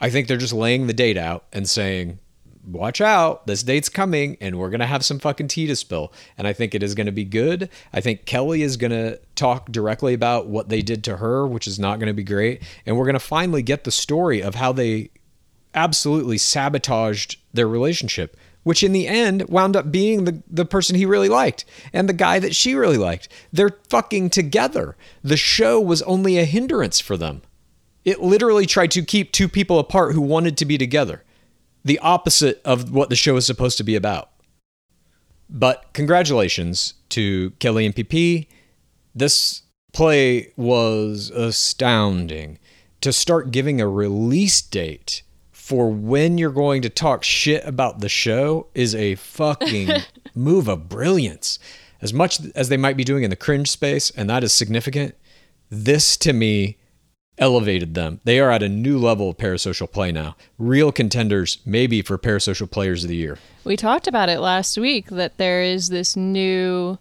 I think they're just laying the date out and saying, watch out, this date's coming and we're going to have some fucking tea to spill. And I think it is going to be good. I think Kelly is going to talk directly about what they did to her, which is not going to be great. And we're going to finally get the story of how they absolutely sabotaged their relationship, which in the end wound up being the person he really liked and the guy that she really liked. They're fucking together. The show was only a hindrance for them. It literally tried to keep two people apart who wanted to be together. The opposite of what the show is supposed to be about. But congratulations to Kelly and PP. This play was astounding. To start giving a release date for when you're going to talk shit about the show is a fucking move of brilliance. As much as they might be doing in the cringe space, and that is significant, this to me elevated them. They are at a new level of parasocial play now. Real contenders, maybe, for parasocial players of the year. We talked about it last week that there is this new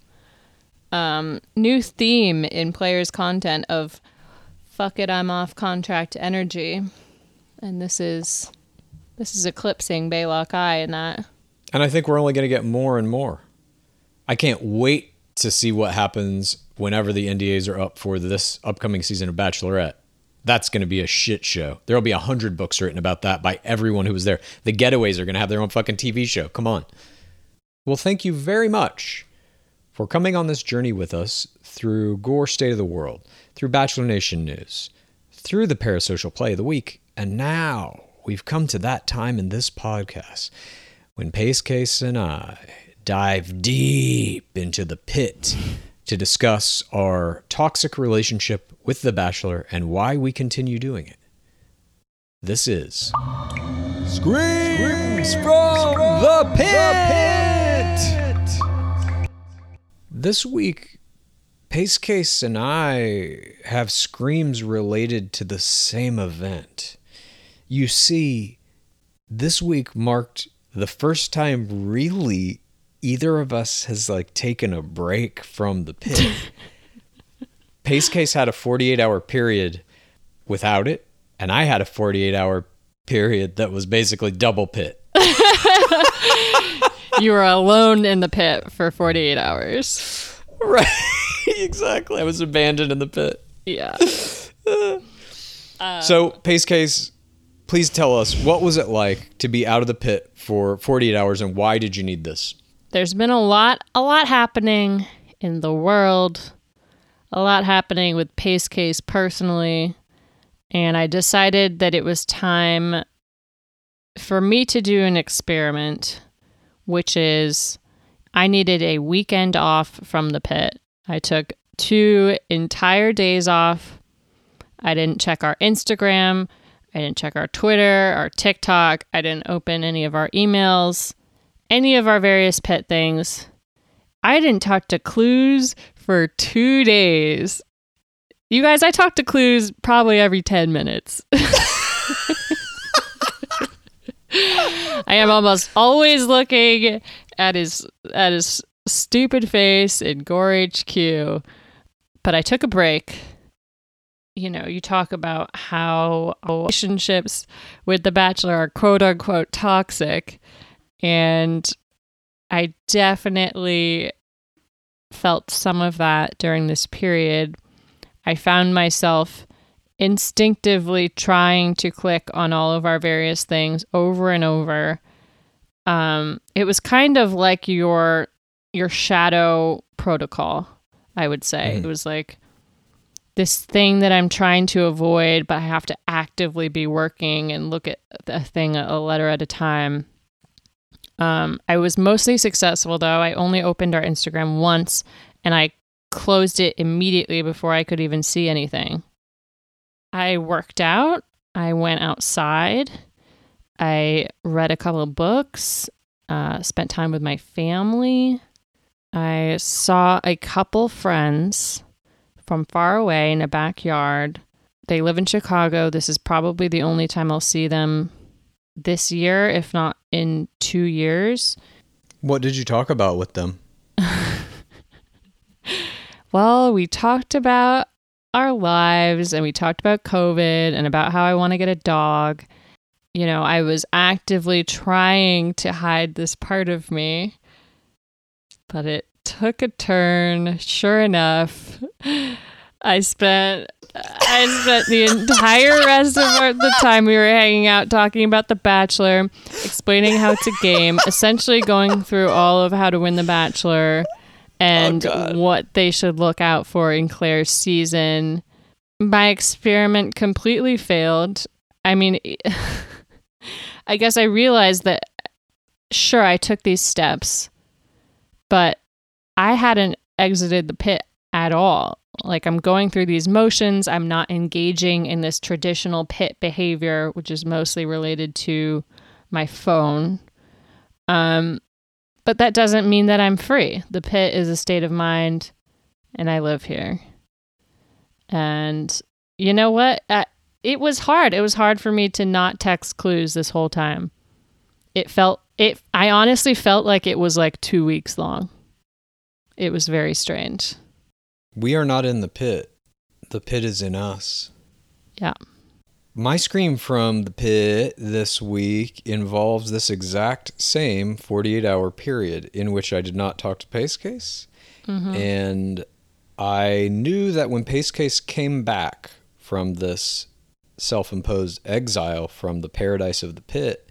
theme in players' content of "fuck it, I'm off contract" energy, and this is eclipsing Baylock Eye in that. And I think we're only going to get more and more. I can't wait to see what happens whenever the NDAs are up for this upcoming season of Bachelorette. That's going to be a shit show. There'll be 100 books written about that by everyone who was there. The Getaways are going to have their own fucking TV show. Come on. Well, thank you very much for coming on this journey with us through Gore State of the World, through Bachelor Nation News, through the Parasocial Play of the Week, and now we've come to that time in this podcast when Pace Case and I dive deep into the pit to discuss our toxic relationship with The Bachelor and why we continue doing it. This is Screams from the Pit! This week, Pace Case and I have screams related to the same event. You see, this week marked the first time really either of us has taken a break from the pit. Pace Case had a 48-hour period without it, and I had a 48-hour period that was basically double pit. You were alone in the pit for 48 hours. Right, exactly. I was abandoned in the pit. Yeah. So, Pace Case, please tell us, what was it like to be out of the pit for 48 hours, and why did you need this? There's been a lot happening in the world, a lot happening with Pace Case personally, and I decided that it was time for me to do an experiment, which is I needed a weekend off from the pit. I took 2 entire days off. I didn't check our Instagram. I didn't check our Twitter, our TikTok. I didn't open any of our emails, any of our various pet things. I didn't talk to Clues for 2 days. You guys, I talk to Clues probably every 10 minutes. I am almost always looking at his stupid face in Gore HQ. But I took a break. You know, you talk about how relationships with The Bachelor are quote unquote toxic. And I definitely felt some of that during this period. I found myself instinctively trying to click on all of our various things over and over. It was kind of like your shadow protocol, I would say. It was like this thing that I'm trying to avoid, but I have to actively be working and look at a thing a letter at a time. I was mostly successful, though. I only opened our Instagram once, and I closed it immediately before I could even see anything. I worked out. I went outside. I read a couple of books, spent time with my family. I saw a couple friends from far away in a backyard. They live in Chicago. This is probably the only time I'll see them this year, if not in 2 years. What did you talk about with them? Well, we talked about our lives and we talked about COVID and about how I want to get a dog. You know, I was actively trying to hide this part of me, but it took a turn. Sure enough, I spent the entire rest of the time we were hanging out talking about The Bachelor, explaining how to game, essentially going through all of how to win The Bachelor and what they should look out for in Claire's season. My experiment completely failed. I mean, I guess I realized that, sure, I took these steps, but I hadn't exited the pit at all. Like, I'm going through these motions. I'm not engaging in this traditional pit behavior, which is mostly related to my phone. But that doesn't mean that I'm free. The pit is a state of mind, and I live here. And you know what? It was hard. It was hard for me to not text Clues this whole time. I honestly felt like it was like 2 weeks long. It was very strange. We are not in the pit. The pit is in us. Yeah. My scream from the pit this week involves this exact same 48-hour period in which I did not talk to Pace Case. Mm-hmm. And I knew that when Pace Case came back from this self-imposed exile from the paradise of the pit,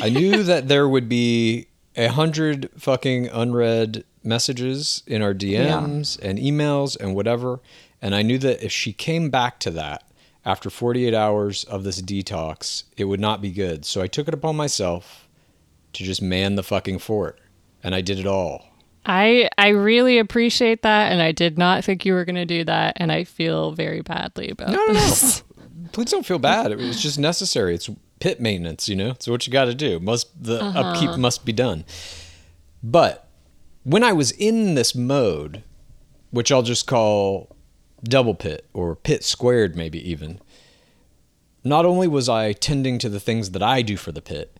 I knew that there would be 100 fucking unread messages in our DMs and emails and whatever. And I knew that if she came back to that after 48 hours of this detox, it would not be good. So I took it upon myself to just man the fucking fort. And I did it all. I really appreciate that. And I did not think you were going to do that. And I feel very badly about this. No. Please don't feel bad. It was just necessary. It's pit maintenance, you know? It's what you got to do. The upkeep must be done. But when I was in this mode, which I'll just call double pit or pit squared maybe even, not only was I tending to the things that I do for the pit,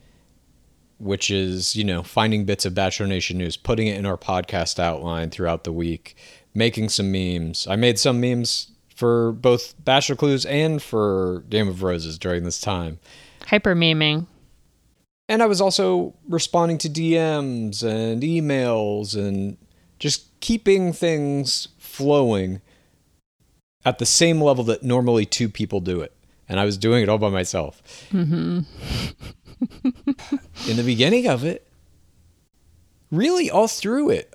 which is, you know, finding bits of Bachelor Nation news, putting it in our podcast outline throughout the week, making some memes. I made some memes for both Bachelor Clues and for Game of Roses during this time. Hyper-memeing. And I was also responding to DMs and emails and just keeping things flowing at the same level that normally 2 people do it. And I was doing it all by myself. Mm-hmm. In the beginning of it, really all through it,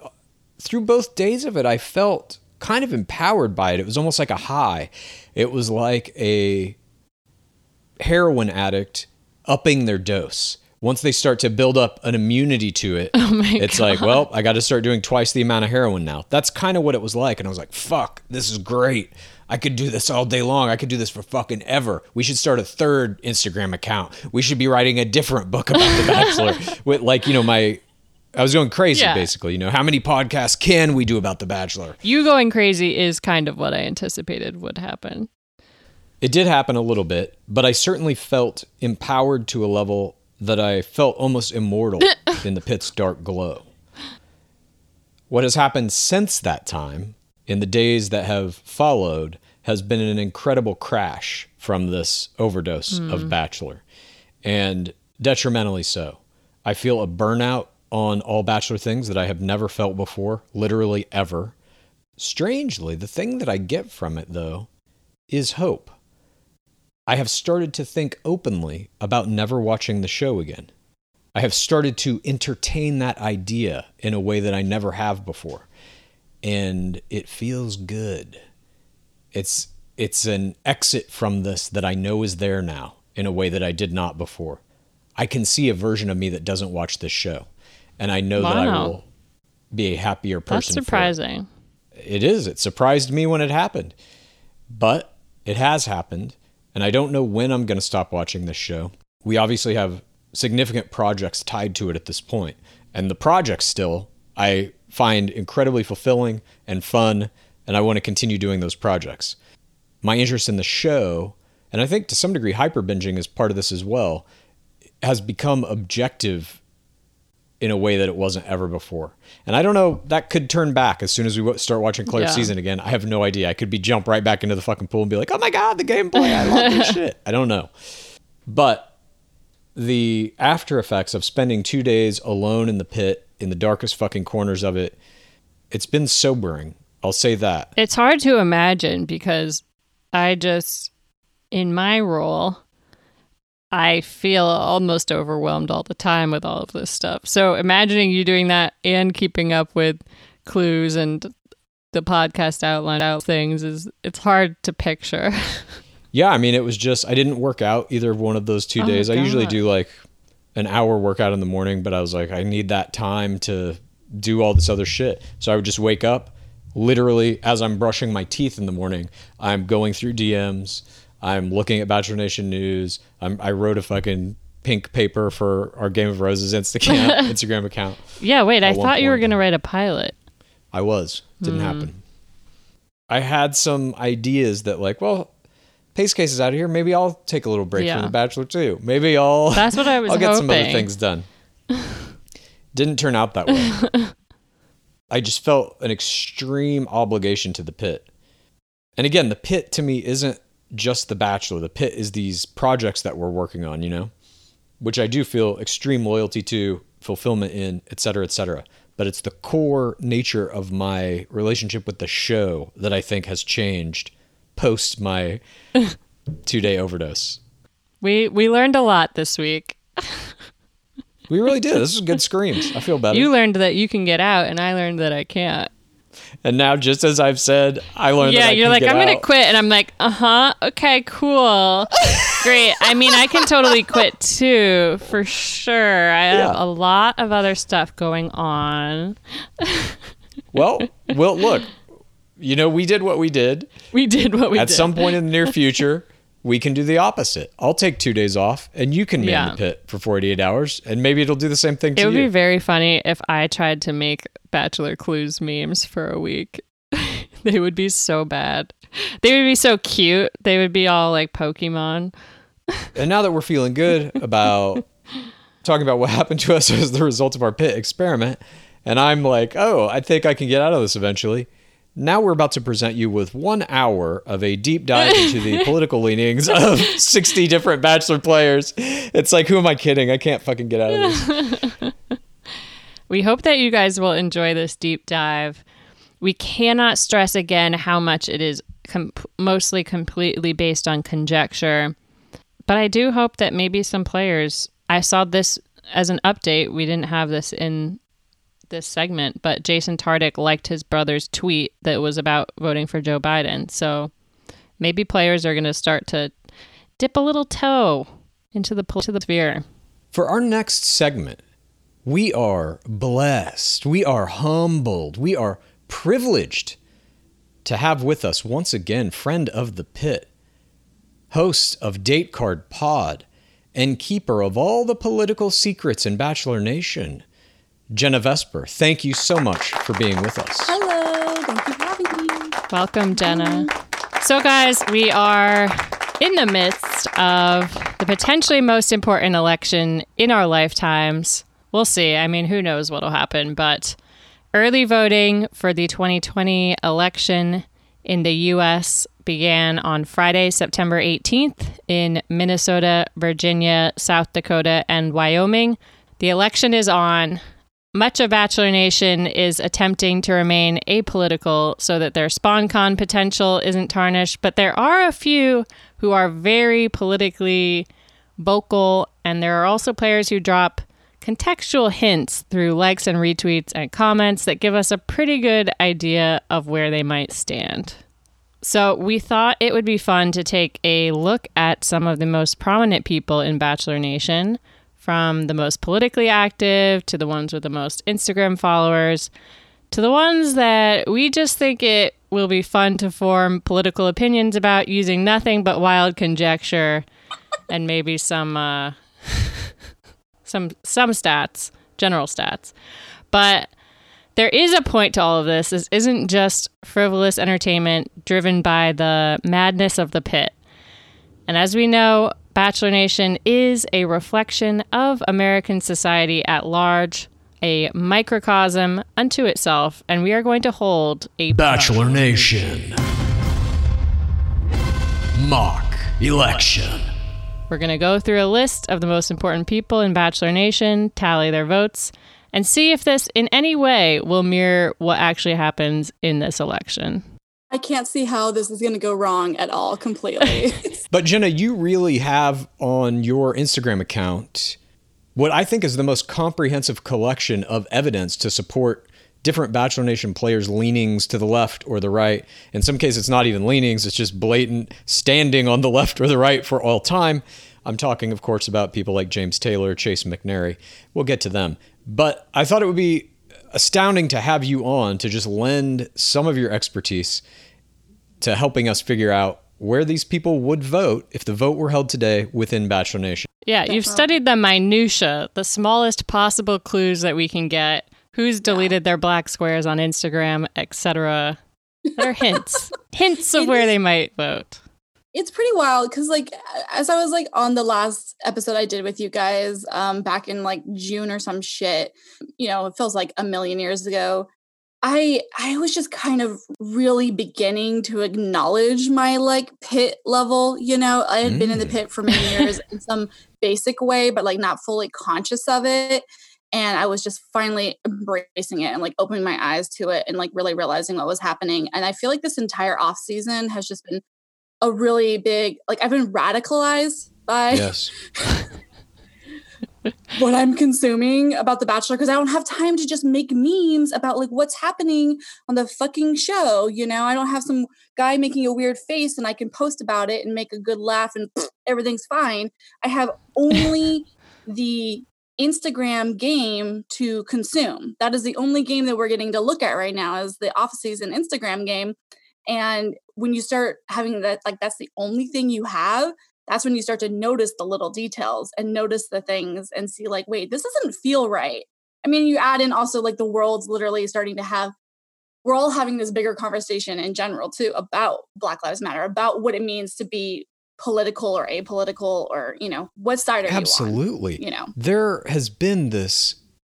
through both days of it, I felt kind of empowered by it. It was almost like a high. It was like a heroin addict upping their dose. Once they start to build up an immunity to it, like, well, I got to start doing twice the amount of heroin now. That's kind of what it was like. And I was like, fuck, this is great. I could do this all day long. I could do this for fucking ever. We should start a third Instagram account. We should be writing a different book about The Bachelor. With, like, you know, I was going crazy, basically. You know, how many podcasts can we do about The Bachelor? You going crazy is kind of what I anticipated would happen. It did happen a little bit, but I certainly felt empowered to a level that I felt almost immortal in the pit's dark glow. What has happened since that time, in the days that have followed, has been an incredible crash from this overdose of Bachelor, and detrimentally so. I feel a burnout on all Bachelor things that I have never felt before, literally ever. Strangely, the thing that I get from it, though, is hope. I have started to think openly about never watching the show again. I have started to entertain that idea in a way that I never have before. And it feels good. It's an exit from this that I know is there now in a way that I did not before. I can see a version of me that doesn't watch this show. And I know that I will be a happier person. That's surprising. It is. It surprised me when it happened. But it has happened. And I don't know when I'm going to stop watching this show. We obviously have significant projects tied to it at this point. And the projects still, I find incredibly fulfilling and fun. And I want to continue doing those projects. My interest in the show, and I think to some degree hyper-binging is part of this as well, has become objective in a way that it wasn't ever before. And I don't know, that could turn back as soon as we start watching Claire's season again. I have no idea. I could be jumped right back into the fucking pool and be like, oh my God, the gameplay, I love this shit. I don't know. But the after effects of spending 2 days alone in the pit, in the darkest fucking corners of it, it's been sobering. I'll say that. It's hard to imagine because I just, in my role, I feel almost overwhelmed all the time with all of this stuff. So imagining you doing that and keeping up with clues and the podcast outline out things it's hard to picture. Yeah, I mean, it was just, I didn't work out either one of those 2 days. I usually do like an hour workout in the morning, but I was like, I need that time to do all this other shit. So I would just wake up, literally as I'm brushing my teeth in the morning, I'm going through DMs, I'm looking at Bachelor Nation news. I wrote a fucking pink paper for our Game of Roses Instagram account. Yeah, wait, I thought you were going to write a pilot. I was. Didn't happen. I had some ideas that like, well, Pace Case is out of here. Maybe I'll take a little break from The Bachelor too. Maybe That's what I was hoping. I'll get some other things done. Didn't turn out that way. I just felt an extreme obligation to the pit. And again, the pit to me isn't just The Bachelor. The pit is these projects that we're working on, you know, which I do feel extreme loyalty to, fulfillment in, et cetera, et cetera. But it's the core nature of my relationship with the show that I think has changed post my 2 day overdose. We learned a lot this week. We really did. This is good screams. I feel better. You learned that you can get out and I learned that I can't. And now, just as I've said, I learned that I can get out. Yeah, you're like, I'm going to quit. And I'm like, okay, cool. Great. I mean, I can totally quit too, for sure. I have a lot of other stuff going on. Well, look, you know, we did what we did. At some point in the near future, we can do the opposite. I'll take 2 days off and you can man the pit for 48 hours and maybe it'll do the same thing to you. It would be very funny if I tried to make Bachelor Clues memes for a week. They would be so bad. They would be so cute. They would be all like Pokemon. And now that we're feeling good about talking about what happened to us as the result of our pit experiment, and I'm like, oh, I think I can get out of this eventually. Now we're about to present you with 1 hour of a deep dive into the political leanings of 60 different Bachelor players. It's like, who am I kidding? I can't fucking get out of this. We hope that you guys will enjoy this deep dive. We cannot stress again how much it is mostly completely based on conjecture. But I do hope that maybe some players, I saw this as an update. We didn't have this in this segment, but Jason Tardik liked his brother's tweet that was about voting for Joe Biden. So maybe players are going to start to dip a little toe into the political sphere. For our next segment, we are blessed, we are humbled, we are privileged to have with us once again friend of the pit, host of Date Card Pod, and keeper of all the political secrets in Bachelor Nation, Jenna Vesper. Thank you so much for being with us. Hello, thank you for having me. Welcome, Jenna. So guys, we are in the midst of the potentially most important election in our lifetimes. We'll see. I mean, who knows what'll happen, but early voting for the 2020 election in the U.S. began on Friday, September 18th in Minnesota, Virginia, South Dakota, and Wyoming. The election is on. Much of Bachelor Nation is attempting to remain apolitical so that their SpawnCon potential isn't tarnished, but there are a few who are very politically vocal, and there are also players who drop contextual hints through likes and retweets and comments that give us a pretty good idea of where they might stand. So we thought it would be fun to take a look at some of the most prominent people in Bachelor Nation, from the most politically active to the ones with the most Instagram followers, to the ones that we just think it will be fun to form political opinions about using nothing but wild conjecture and maybe some some stats, general stats. But there is a point to all of this. This isn't just frivolous entertainment driven by the madness of the pit. And as we know, Bachelor Nation is a reflection of American society at large, a microcosm unto itself, and we are going to hold a Bachelor Nation mock election. We're going to go through a list of the most important people in Bachelor Nation, tally their votes, and see if this in any way will mirror what actually happens in this election. I can't see how this is going to go wrong at all, completely. But Jenna, you really have on your Instagram account what I think is the most comprehensive collection of evidence to support different Bachelor Nation players' leanings to the left or the right. In some cases, it's not even leanings. It's just blatant standing on the left or the right for all time. I'm talking, of course, about people like James Taylor, Chase McNary. We'll get to them. But I thought it would be astounding to have you on to just lend some of your expertise to helping us figure out where these people would vote if the vote were held today within Bachelor Nation. Yeah, you've studied the minutiae, the smallest possible clues that we can get. Who's deleted their black squares on Instagram, etc. They're hints. Hints of where they might vote. It's pretty wild because, like, as I was like on the last episode I did with you guys back in like June or some shit, you know, it feels like a million years ago. I was just kind of really beginning to acknowledge my like pit level, you know. I had been in the pit for many years in some basic way, but like not fully conscious of it. And I was just finally embracing it and like opening my eyes to it and like really realizing what was happening. And I feel like this entire off season has just been a really big, like I've been radicalized by what I'm consuming about The Bachelor, because I don't have time to just make memes about like what's happening on the fucking show. You know, I don't have some guy making a weird face and I can post about it and make a good laugh and everything's fine. I have only the Instagram game to consume. That is the only game that we're getting to look at right now, is the off season Instagram game. And when you start having that, like that's the only thing you have, that's when you start to notice the little details and notice the things and see like, wait, this doesn't feel right. I mean, you add in also like the world's literally starting to have, we're all having this bigger conversation in general too about Black Lives Matter, about what it means to be political or apolitical, or, you know, what side are you on? Absolutely. You know, there has been this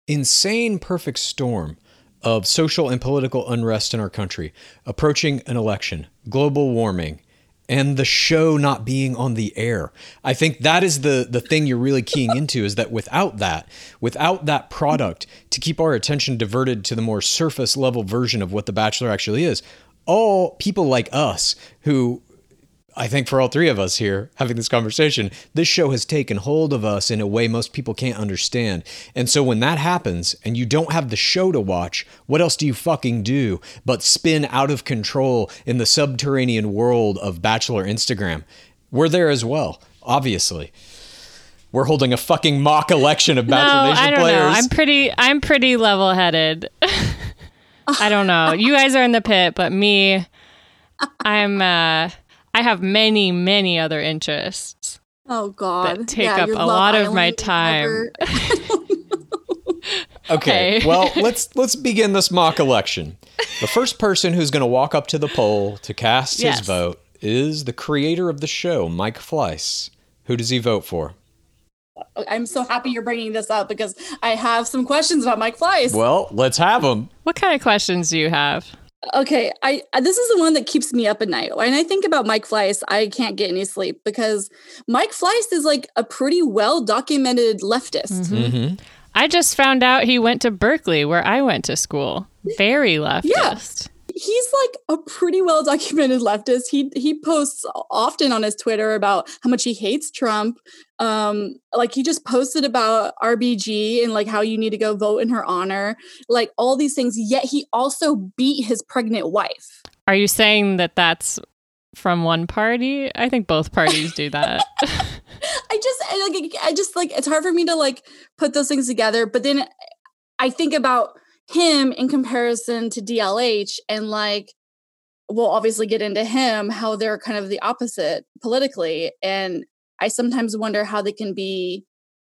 insane perfect storm of social and political unrest in our country, approaching an election, global warming, and the show not being on the air. I think that is the thing you're really keying into, is that without that product to keep our attention diverted to the more surface level version of what The Bachelor actually is, all people like us who I think for all three of us here having this conversation, this show has taken hold of us in a way most people can't understand. And so when that happens and you don't have the show to watch, what else do you fucking do but spin out of control in the subterranean world of Bachelor Instagram? We're there as well, obviously. We're holding a fucking mock election of Bachelor Nation players. Know. I'm pretty level-headed. I don't know. You guys are in the pit, but me, I have many, many other interests. Oh, God. That take up a lot of my time. Okay, well, let's begin this mock election. The first person who's going to walk up to the poll to cast his vote is the creator of the show, Mike Fleiss. Who does he vote for? I'm so happy you're bringing this up because I have some questions about Mike Fleiss. Well, let's have them. What kind of questions do you have? Okay, this is the one that keeps me up at night. When I think about Mike Fleiss, I can't get any sleep because Mike Fleiss is like a pretty well-documented leftist. Mm-hmm. Mm-hmm. I just found out he went to Berkeley, where I went to school. Very leftist. Yeah. He's like a pretty well-documented leftist. He posts often on his Twitter about how much he hates Trump. Like he just posted about RBG and like how you need to go vote in her honor, like all these things. Yet he also beat his pregnant wife. Are you saying that that's from one party? I think both parties do that. I just it's hard for me to like put those things together. But then I think about him in comparison to DLH, and like we'll obviously get into him, how they're kind of the opposite politically, and I sometimes wonder how they can be,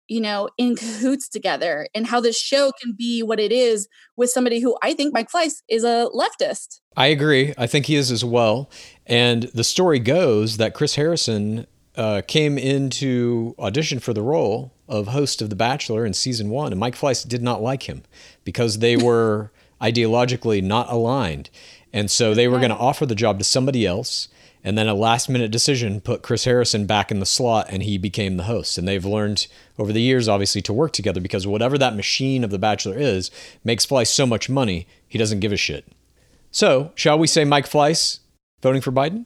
you know, in cahoots together, and how this show can be what it is with somebody who I think Mike Fleiss is a leftist. I agree. I think he is as well. And the story goes that Chris Harrison came into audition for the role of host of The Bachelor in season 1, and Mike Fleiss did not like him because they were ideologically not aligned. And so they were going to offer the job to somebody else, and then a last-minute decision put Chris Harrison back in the slot, and he became the host. And they've learned over the years, obviously, to work together because whatever that machine of The Bachelor is makes Fleiss so much money, he doesn't give a shit. So, shall we say Mike Fleiss voting for Biden?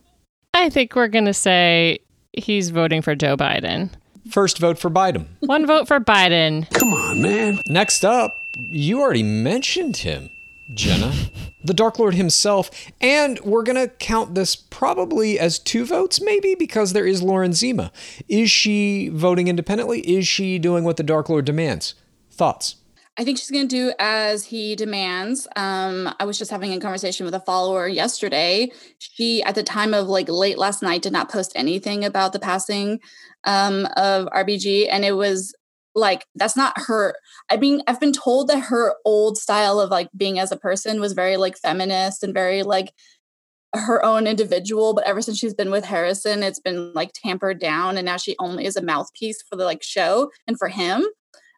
I think we're going to say he's voting for Joe Biden. First vote for Biden. One vote for Biden. Come on, man. Next up, you already mentioned him, Jenna. The Dark Lord himself. And we're going to count this probably as 2 votes, maybe, because there is Lauren Zima. Is she voting independently? Is she doing what the Dark Lord demands? Thoughts? I think she's going to do as he demands. I was just having a conversation with a follower yesterday. She, at the time of like late last night, did not post anything about the passing of RBG. And it was like, that's not her. I mean, I've been told that her old style of like being as a person was very like feminist and very like her own individual. But ever since she's been with Harrison, it's been like tampered down. And now she only is a mouthpiece for the like show and for him.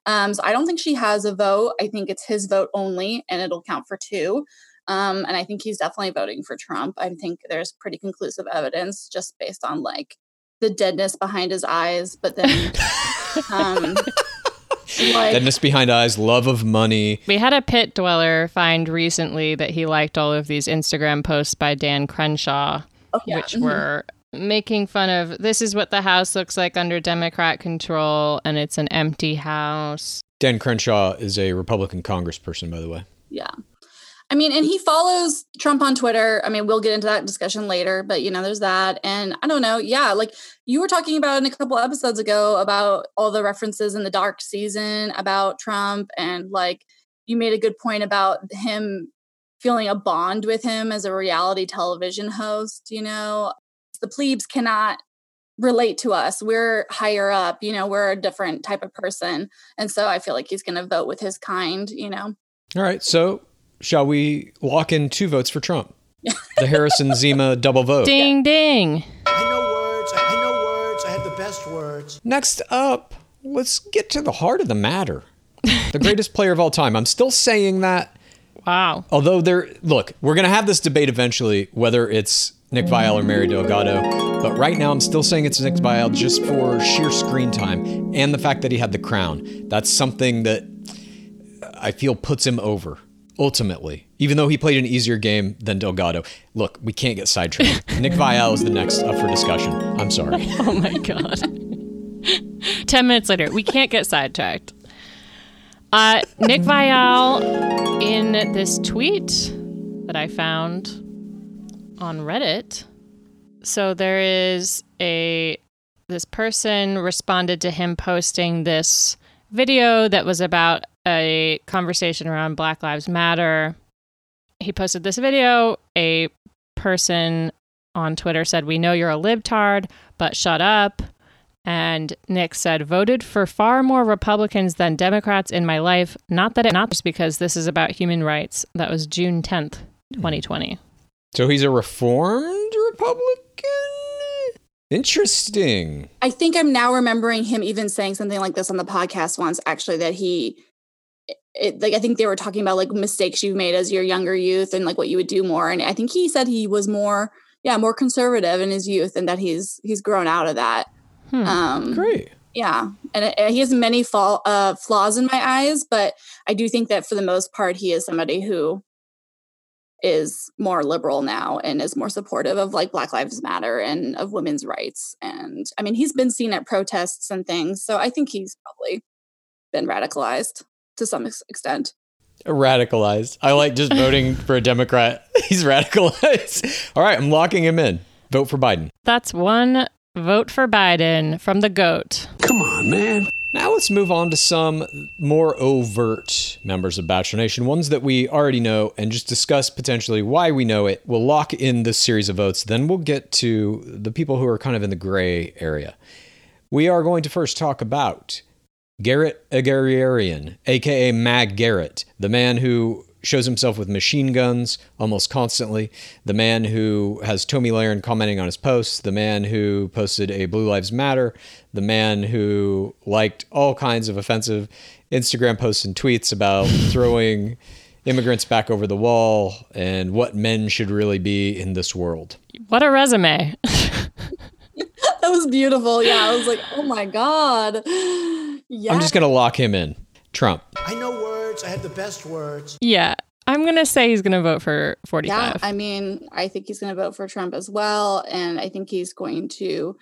So I don't think she has a vote. I think it's his vote only, and it'll count for 2. And I think he's definitely voting for Trump. I think there's pretty conclusive evidence just based on like the deadness behind his eyes, but then deadness behind eyes, love of money. We had a pit dweller find recently that he liked all of these Instagram posts by Dan Crenshaw, which were making fun of, this is what the house looks like under Democrat control, and it's an empty house. Dan Crenshaw is a Republican congressperson, by the way. Yeah. I mean, and he follows Trump on Twitter. I mean, we'll get into that discussion later, but you know, there's that. And I don't know. Yeah. Like you were talking about in a couple episodes ago about all the references in the dark season about Trump. And like, you made a good point about him feeling a bond with him as a reality television host, you know. The plebes cannot relate to us. We're higher up, you know, we're a different type of person. And so I feel like he's going to vote with his kind, you know? All right. So shall we lock in 2 votes for Trump? The Harrison Zima double vote. Ding, ding. I know words. I have the best words. Next up, let's get to the heart of the matter. The greatest player of all time. I'm still saying that. Wow. Although we're going to have this debate eventually, whether it's Nick Viall or Mary Delgado. But right now, I'm still saying it's Nick Viall just for sheer screen time and the fact that he had the crown. That's something that I feel puts him over. ultimately, even though he played an easier game than Delgado. Look, we can't get sidetracked. Nick Viall is the next up for discussion. I'm sorry. Oh my God. 10 minutes later, we can't get sidetracked. Nick Viall, in this tweet that I found on Reddit, so there is this person responded to him posting this video that was about a conversation around Black Lives Matter. He posted this video. A person on Twitter said, "We know you're a libtard, but shut up." And Nick said, "Voted for far more Republicans than Democrats in my life. Not that it matters because this is about human rights." That was June 10th, 2020. So he's a reformed Republican? Interesting. I think I'm now remembering him even saying something like this on the podcast once, actually, that I think they were talking about like mistakes you made as your younger youth and like what you would do more. And I think he said he was more conservative in his youth and that he's grown out of that. Great. Yeah. And he has many flaws in my eyes, but I do think that for the most part, he is somebody who is more liberal now and is more supportive of like Black Lives Matter and of women's rights. And I mean, he's been seen at protests and things. So I think he's probably been radicalized to some extent. Radicalized. I like just voting for a Democrat. He's radicalized. All right. I'm locking him in. Vote for Biden. That's one vote for Biden from the GOAT. Come on, man. Now let's move on to some more overt members of Bachelor Nation, ones that we already know, and just discuss potentially why we know it. We'll lock in this series of votes. Then we'll get to the people who are kind of in the gray area. We are going to first talk about Garrett Agarian, a.k.a. Mag Garrett, the man who shows himself with machine guns almost constantly, the man who has Tomi Lahren commenting on his posts, the man who posted a Blue Lives Matter, the man who liked all kinds of offensive Instagram posts and tweets about throwing immigrants back over the wall and what men should really be in this world. What a resume. That was beautiful. Yeah, I was like, oh my God. Yeah. I'm just going to lock him in. Trump. I know words. I have the best words. Yeah. I'm going to say he's going to vote for 45. Yeah, I mean, I think he's going to vote for Trump as well. And I think he's going to,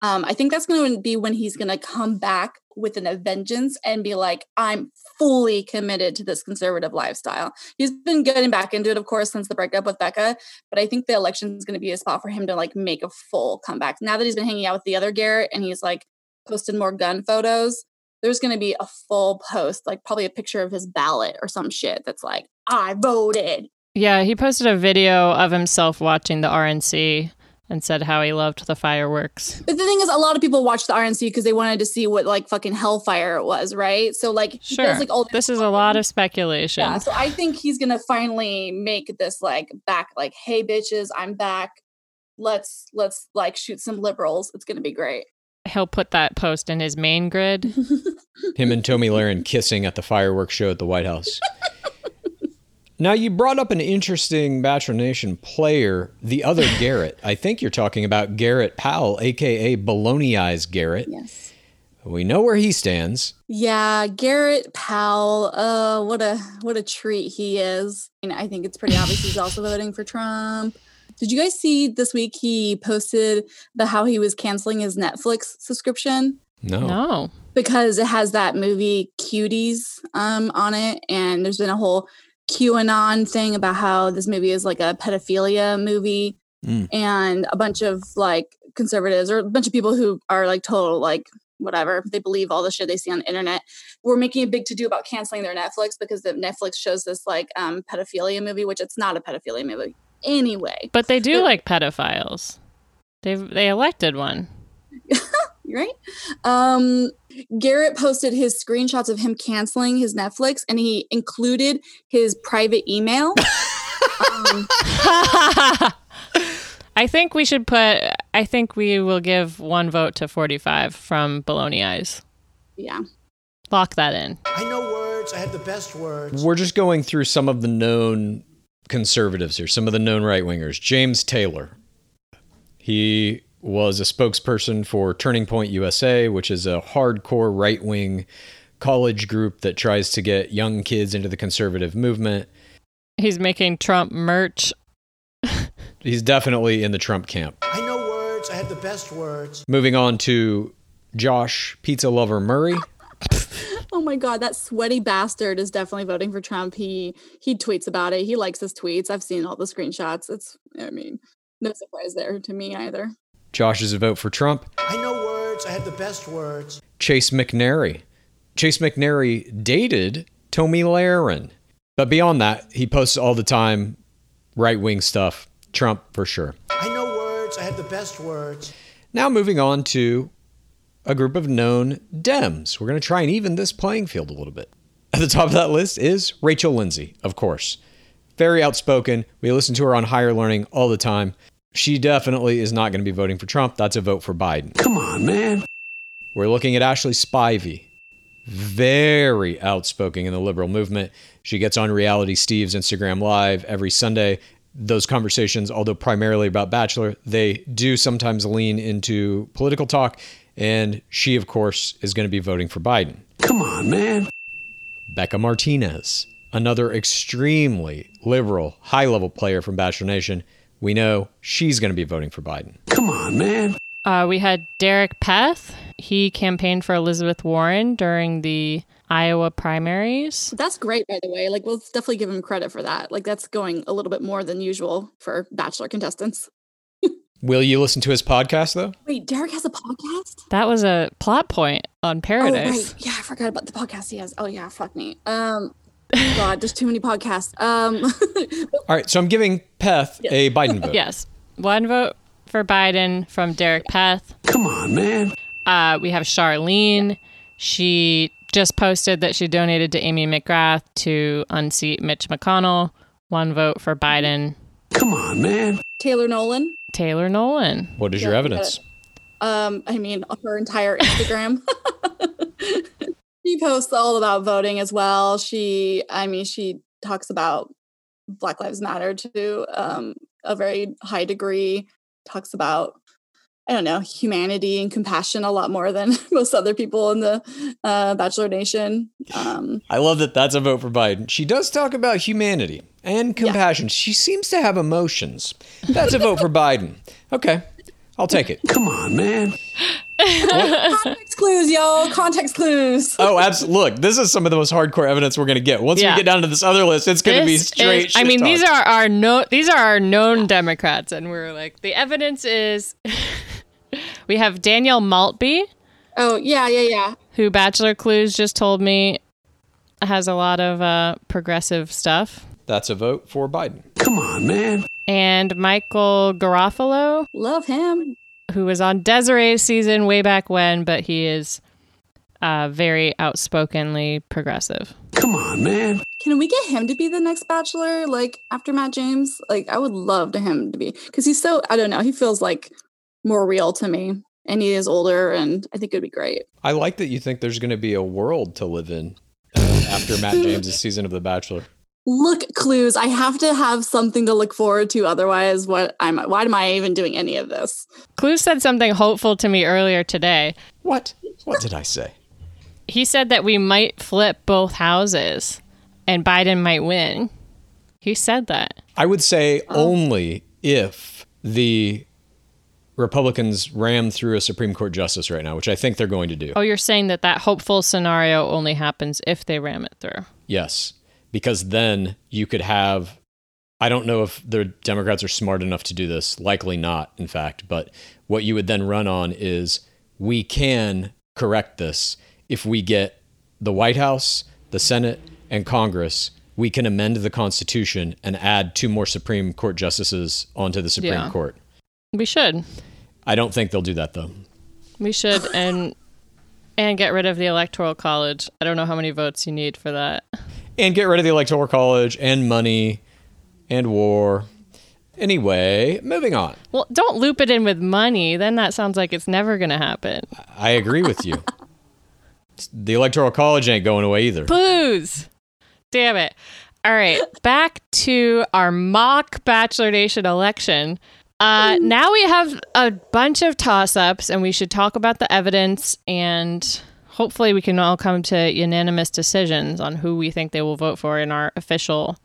I think that's going to be when he's going to come back with a vengeance and be like, I'm fully committed to this conservative lifestyle. He's been getting back into it, of course, since the breakup with Becca. But I think the election is going to be a spot for him to like make a full comeback. Now that he's been hanging out with the other Garrett and he's like posted more gun photos, there's going to be a full post, like probably a picture of his ballot or some shit that's like, I voted. Yeah, he posted a video of himself watching the RNC and said how he loved the fireworks. But the thing is, a lot of people watched the RNC because they wanted to see what like fucking hellfire it was, right? So like, sure, does, like, all this is a lot of speculation. Yeah, so I think he's going to finally make this like back, like, hey, bitches, I'm back. Let's like shoot some liberals. It's going to be great. He'll put that post in his main grid. Him and Tomi Lahren kissing at the fireworks show at the White House. Now, you brought up an interesting Bachelor Nation player, the other Garrett. I think you're talking about Garrett Powell, a.k.a. Baloney Eyes Garrett. Yes. We know where he stands. Yeah, Garrett Powell. What a treat he is. And I think it's pretty obvious he's also voting for Trump. Did you guys see this week he posted how he was canceling his Netflix subscription? No. Because it has that movie Cuties on it. And there's been a whole QAnon thing about how this movie is like a pedophilia movie. And a bunch of like conservatives or a bunch of people who are like total like whatever, they believe all the shit they see on the internet, we're making a big to do about canceling their Netflix because the Netflix shows this like pedophilia movie, which it's not a pedophilia movie. Anyway, but they do like pedophiles. They elected one. Right? Garrett posted his screenshots of him canceling his Netflix and he included his private email. I think we will give one vote to 45 from Baloney Eyes. Yeah. Lock that in. I know words. I have the best words. We're just going through some of the known conservatives here, some of the known right-wingers. James Taylor. He was a spokesperson for Turning Point USA, which is a hardcore right-wing college group that tries to get young kids into the conservative movement. He's making Trump merch. He's definitely in the Trump camp. I know words. I have the best words. Moving on to Josh, pizza lover Murray. Oh my God, that sweaty bastard is definitely voting for Trump. He tweets about it. He likes his tweets. I've seen all the screenshots. No surprise there to me either. Josh is a vote for Trump. I know words. I have the best words. Chase McNary. Chase McNary dated Tomi Lahren. But beyond that, he posts all the time, right-wing stuff. Trump, for sure. I know words. I have the best words. Now moving on to a group of known Dems. We're going to try and even this playing field a little bit. At the top of that list is Rachel Lindsay, of course. Very outspoken. We listen to her on Higher Learning all the time. She definitely is not going to be voting for Trump. That's a vote for Biden. Come on, man. We're looking at Ashley Spivey. Very outspoken in the liberal movement. She gets on Reality Steve's Instagram Live every Sunday. Those conversations, although primarily about Bachelor, they do sometimes lean into political talk. And she, of course, is going to be voting for Biden. Come on, man. Becca Martinez, another extremely liberal, high-level player from Bachelor Nation. We know she's going to be voting for Biden. Come on, man. We had Derek Peth. He campaigned for Elizabeth Warren during the Iowa primaries. That's great, by the way. Like, we'll definitely give him credit for that. Like, that's going a little bit more than usual for Bachelor contestants. Will you listen to his podcast, though? Wait, Derek has a podcast? That was a plot point on Paradise. Oh, right. Yeah, I forgot about the podcast he has. Oh, yeah, fuck me. God, there's too many podcasts. All right, so I'm giving Peth a Biden vote. Yes. One vote for Biden from Derek Peth. Come on, man. We have Charlene. Yeah. She just posted that she donated to Amy McGrath to unseat Mitch McConnell. One vote for Biden. Come on, man. Taylor Nolan. What is your evidence? Her entire Instagram. She posts all about voting as well. She talks about Black Lives Matter to a very high degree. Talks about, humanity and compassion a lot more than most other people in the Bachelor Nation. I love that that's a vote for Biden. She does talk about humanity and compassion. Yeah. She seems to have emotions. That's a vote for Biden. Okay, I'll take it. Come on, man. Context clues, y'all. Context clues. Oh, absolutely. Look, this is some of the most hardcore evidence we're going to get. Once we get down to this other list, it's going to be straight shit talk. These are our known Democrats, and we're like, the evidence is... We have Danielle Maltby. Oh, yeah. Who Bachelor Clues just told me has a lot of progressive stuff. That's a vote for Biden. Come on, man. And Michael Garofalo. Love him. Who was on Desiree's season way back when, but he is very outspokenly progressive. Come on, man. Can we get him to be the next Bachelor, like, after Matt James? Like, I would love him to be, because he's so, he feels like more real to me, and he is older, and I think it'd be great. I like that you think there's going to be a world to live in after Matt James' season of The Bachelor. Look, Clues, I have to have something to look forward to. Otherwise, why am I even doing any of this? Clues said something hopeful to me earlier today. What? What did I say? He said that we might flip both houses and Biden might win. He said that. I would say only if the Republicans ram through a Supreme Court justice right now, which I think they're going to do. Oh, you're saying that hopeful scenario only happens if they ram it through. Yes. Because then you could have, I don't know if the Democrats are smart enough to do this, likely not, in fact, but what you would then run on is, we can correct this. If we get the White House, the Senate, and Congress, we can amend the Constitution and add 2 more Supreme Court justices onto the Supreme Court. We should. I don't think they'll do that, though. We should, and get rid of the Electoral College. I don't know how many votes you need for that. And get rid of the Electoral College and money and war. Anyway, moving on. Well, don't loop it in with money. Then that sounds like it's never going to happen. I agree with you. The Electoral College ain't going away either. Booze. Damn it. All right. Back to our mock Bachelor Nation election. Now we have a bunch of toss-ups, and we should talk about the evidence, and hopefully we can all come to unanimous decisions on who we think they will vote for in our official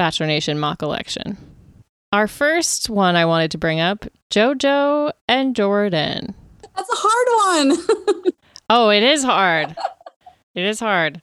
Bachelor Nation mock election. Our first one I wanted to bring up, JoJo and Jordan. That's a hard one. Oh, it is hard. It is hard.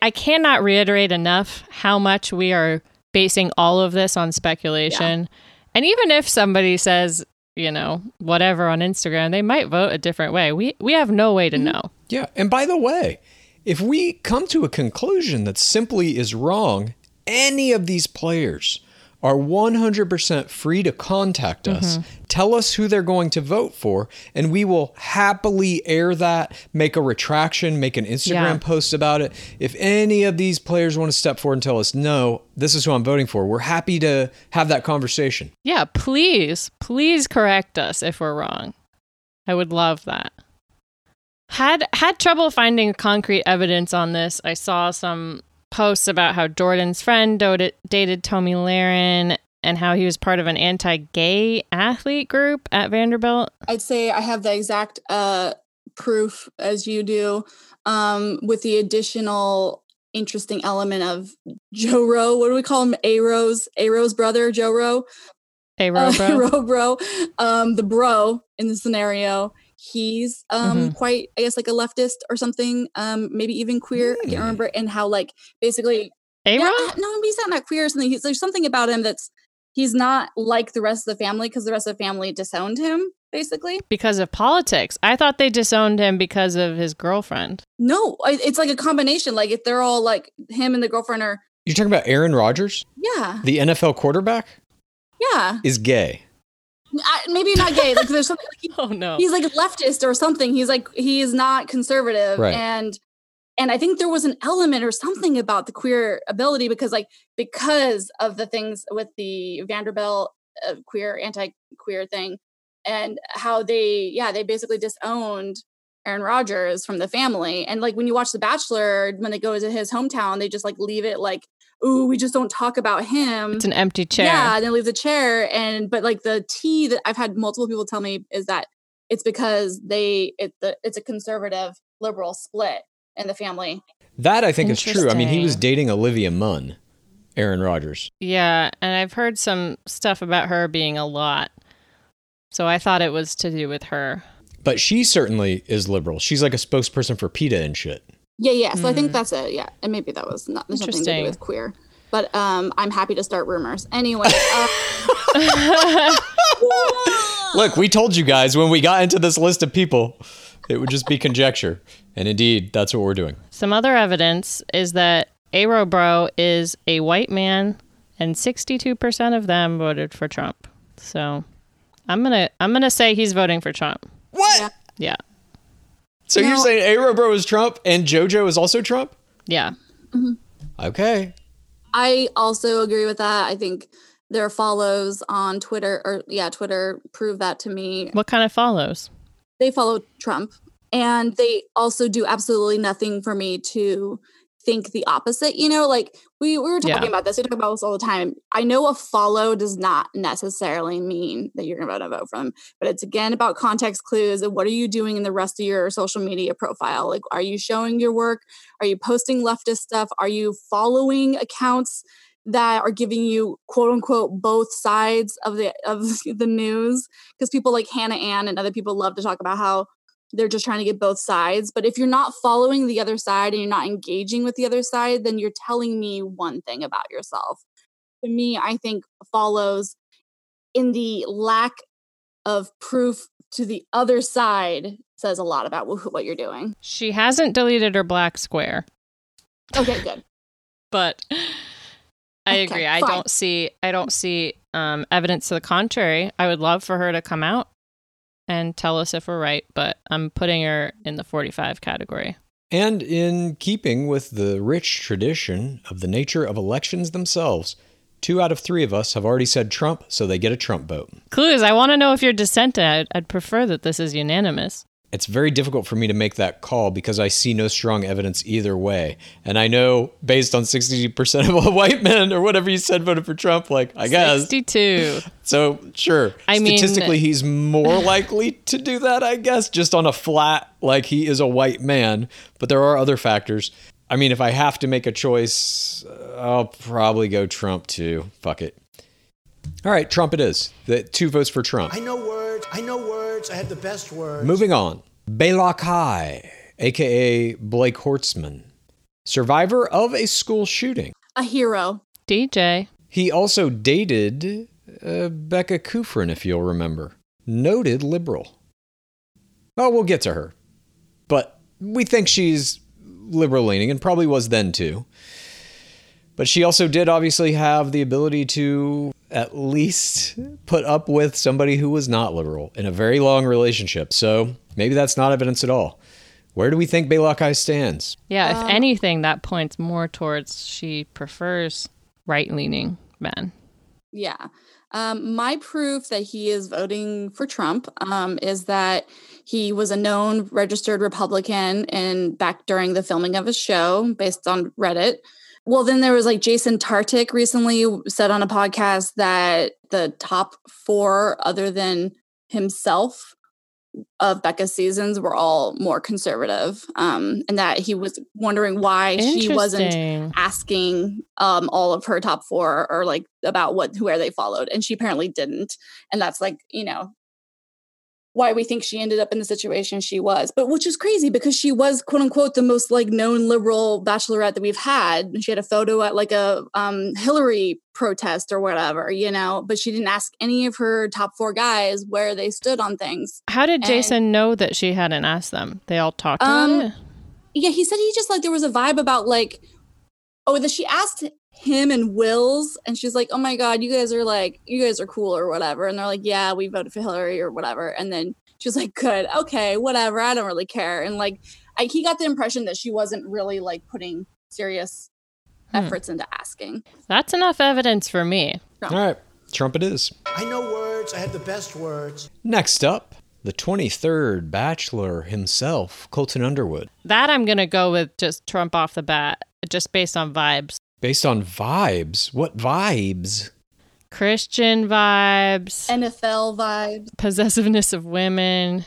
I cannot reiterate enough how much we are basing all of this on speculation. Yeah. And even if somebody says, you know, whatever on Instagram, they might vote a different way. We have no way to know. Yeah. And by the way, if we come to a conclusion that simply is wrong, any of these players are 100% free to contact us, tell us who they're going to vote for, and we will happily air that, make a retraction, make an Instagram post about it. If any of these players want to step forward and tell us, no, this is who I'm voting for, we're happy to have that conversation. Yeah, please correct us if we're wrong. I would love that. Had trouble finding concrete evidence on this. I saw some posts about how Jordan's friend dated Tomi Lahren and how he was part of an anti-gay athlete group at Vanderbilt. I'd say I have the exact proof as you do, with the additional interesting element of Joe Roe. What do we call him? A-Ro's brother, Joe Roe. A-Roe bro. The bro in the scenario. He's quite, I guess, like a leftist or something, maybe even queer. I can't remember. And how, like, basically, no, he's not queer or something. There's something about him he's not like the rest of the family, because the rest of the family disowned him, basically. Because of politics. I thought they disowned him because of his girlfriend. No, it's like a combination. Like, if they're all like him and the girlfriend are. You're talking about Aaron Rodgers? Yeah. The NFL quarterback? Yeah. Is gay. Maybe not gay. Like, there's something. Like he's like a leftist or something. He's like, he is not conservative, right. And I think there was an element or something about the queer ability because of the things with the Vanderbilt queer anti-queer thing, and how they basically disowned Aaron Rodgers from the family. And like when you watch The Bachelor, when they go to his hometown, they just like leave it like, ooh, we just don't talk about him. It's an empty chair. Yeah, and then leave the chair. But like the tea that I've had multiple people tell me is that it's because it's a conservative liberal split in the family. That I think is true. I mean, he was dating Olivia Munn, Aaron Rodgers. Yeah, and I've heard some stuff about her being a lot. So I thought it was to do with her. But she certainly is liberal. She's like a spokesperson for PETA and shit. Yeah. So I think that's it. Yeah. And maybe that was not something to do with queer. But I'm happy to start rumors. Anyway. Look, we told you guys when we got into this list of people, it would just be conjecture. And indeed, that's what we're doing. Some other evidence is that A-Row Bro is a white man and 62% of them voted for Trump. So I'm gonna say he's voting for Trump. What? Yeah. So you're saying A-Row Bro is Trump and JoJo is also Trump? Yeah. Mm-hmm. Okay. I also agree with that. I think their follows on Twitter, Twitter proved that to me. What kind of follows? They follow Trump, and they also do absolutely nothing for me to think the opposite. You know, like we were talking about this. We talk about this all the time. I know a follow does not necessarily mean that you're going to vote for them, but it's again about context clues and what are you doing in the rest of your social media profile? Like, are you showing your work? Are you posting leftist stuff? Are you following accounts that are giving you quote unquote both sides of the news? Because people like Hannah Ann and other people love to talk about how they're just trying to get both sides. But if you're not following the other side and you're not engaging with the other side, then you're telling me one thing about yourself. To me, I think follows in the lack of proof to the other side says a lot about what you're doing. She hasn't deleted her black square. Okay, good. But I agree. Fine. I don't see evidence to the contrary. I would love for her to come out and tell us if we're right, but I'm putting her in the 45 category. And in keeping with the rich tradition of the nature of elections themselves, 2 out of 3 of us have already said Trump, so they get a Trump vote. Clues, I want to know if you're dissenting. I'd prefer that this is unanimous. It's very difficult for me to make that call because I see no strong evidence either way. And I know based on 60% of all white men or whatever you said voted for Trump, like, I guess. 62. So, sure. I mean, statistically, he's more likely to do that, I guess, just on a flat, like he is a white man. But there are other factors. I mean, if I have to make a choice, I'll probably go Trump too. Fuck it. All right, Trump it is. The two votes for Trump. I know words. I have the best words. Moving on. Balak High, a.k.a. Blake Hortzman, survivor of a school shooting. A hero. DJ. He also dated Becca Kufrin, if you'll remember. Noted liberal. Oh, we'll get to her. But we think she's liberal-leaning and probably was then, too. But she also did obviously have the ability to at least put up with somebody who was not liberal in a very long relationship. So maybe that's not evidence at all. Where do we think Balak High stands? Yeah, if anything, that points more towards she prefers right-leaning men. Yeah. My proof that he is voting for Trump is that he was a known registered Republican and back during the filming of his show based on Reddit. Well, then there was like Jason Tartick recently said on a podcast that the top four other than himself of Becca's seasons were all more conservative, and that he was wondering why she wasn't asking all of her top four or like about where they followed, and she apparently didn't, and that's like, you know, why we think she ended up in the situation she was, but which is crazy because she was quote unquote the most like known liberal bachelorette that we've had, and she had a photo at like a Hillary protest or whatever, you know, but she didn't ask any of her top four guys where they stood on things. How did Jason know that she hadn't asked them? They all talked about it? Yeah, he said he just like there was a vibe about like, oh, that she asked him and Wills, and she's like, oh my god, you guys are cool or whatever, and they're like, yeah, we voted for Hillary or whatever, and then she's like, good, okay, whatever, I don't really care, and like he got the impression that she wasn't really like putting serious efforts into asking. That's enough evidence for me. Trump. All right, Trump it is. I know words, I have the best words. Next up, the 23rd Bachelor himself, Colton Underwood. That I'm gonna go with just Trump off the bat, just based on vibes. Based on vibes? What vibes? Christian vibes. NFL vibes. Possessiveness of women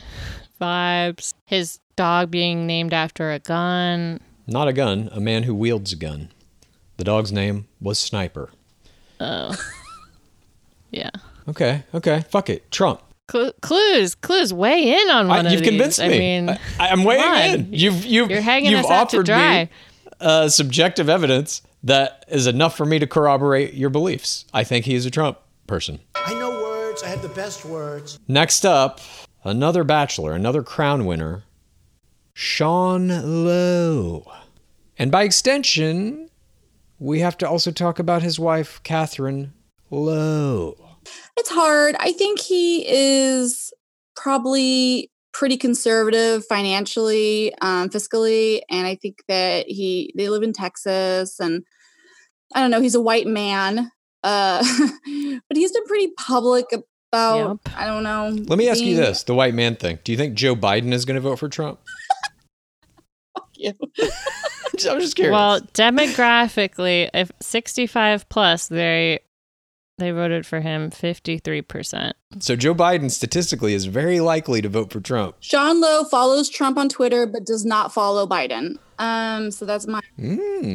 vibes. His dog being named after a gun. Not a gun, a man who wields a gun. The dog's name was Sniper. Oh. Yeah. Okay. Fuck it. Trump. Clues, weigh in on one of these. You've convinced me. I mean, I'm weighing in. You're hanging us out to dry. Me subjective evidence that is enough for me to corroborate your beliefs. I think he is a Trump person. I know words. I have the best words. Next up, another bachelor, another crown winner, Sean Lowe. And by extension, we have to also talk about his wife, Catherine Lowe. It's hard. I think he is probably pretty conservative financially, fiscally, and I think that they live in Texas, and I don't know, he's a white man, but he's been pretty public about, yep. I don't know. Let me ask you this, the white man thing. Do you think Joe Biden is going to vote for Trump? Fuck you. I'm just curious. Well, demographically, if 65 plus, they voted for him 53%. So Joe Biden statistically is very likely to vote for Trump. Sean Lowe follows Trump on Twitter, but does not follow Biden. So that's my...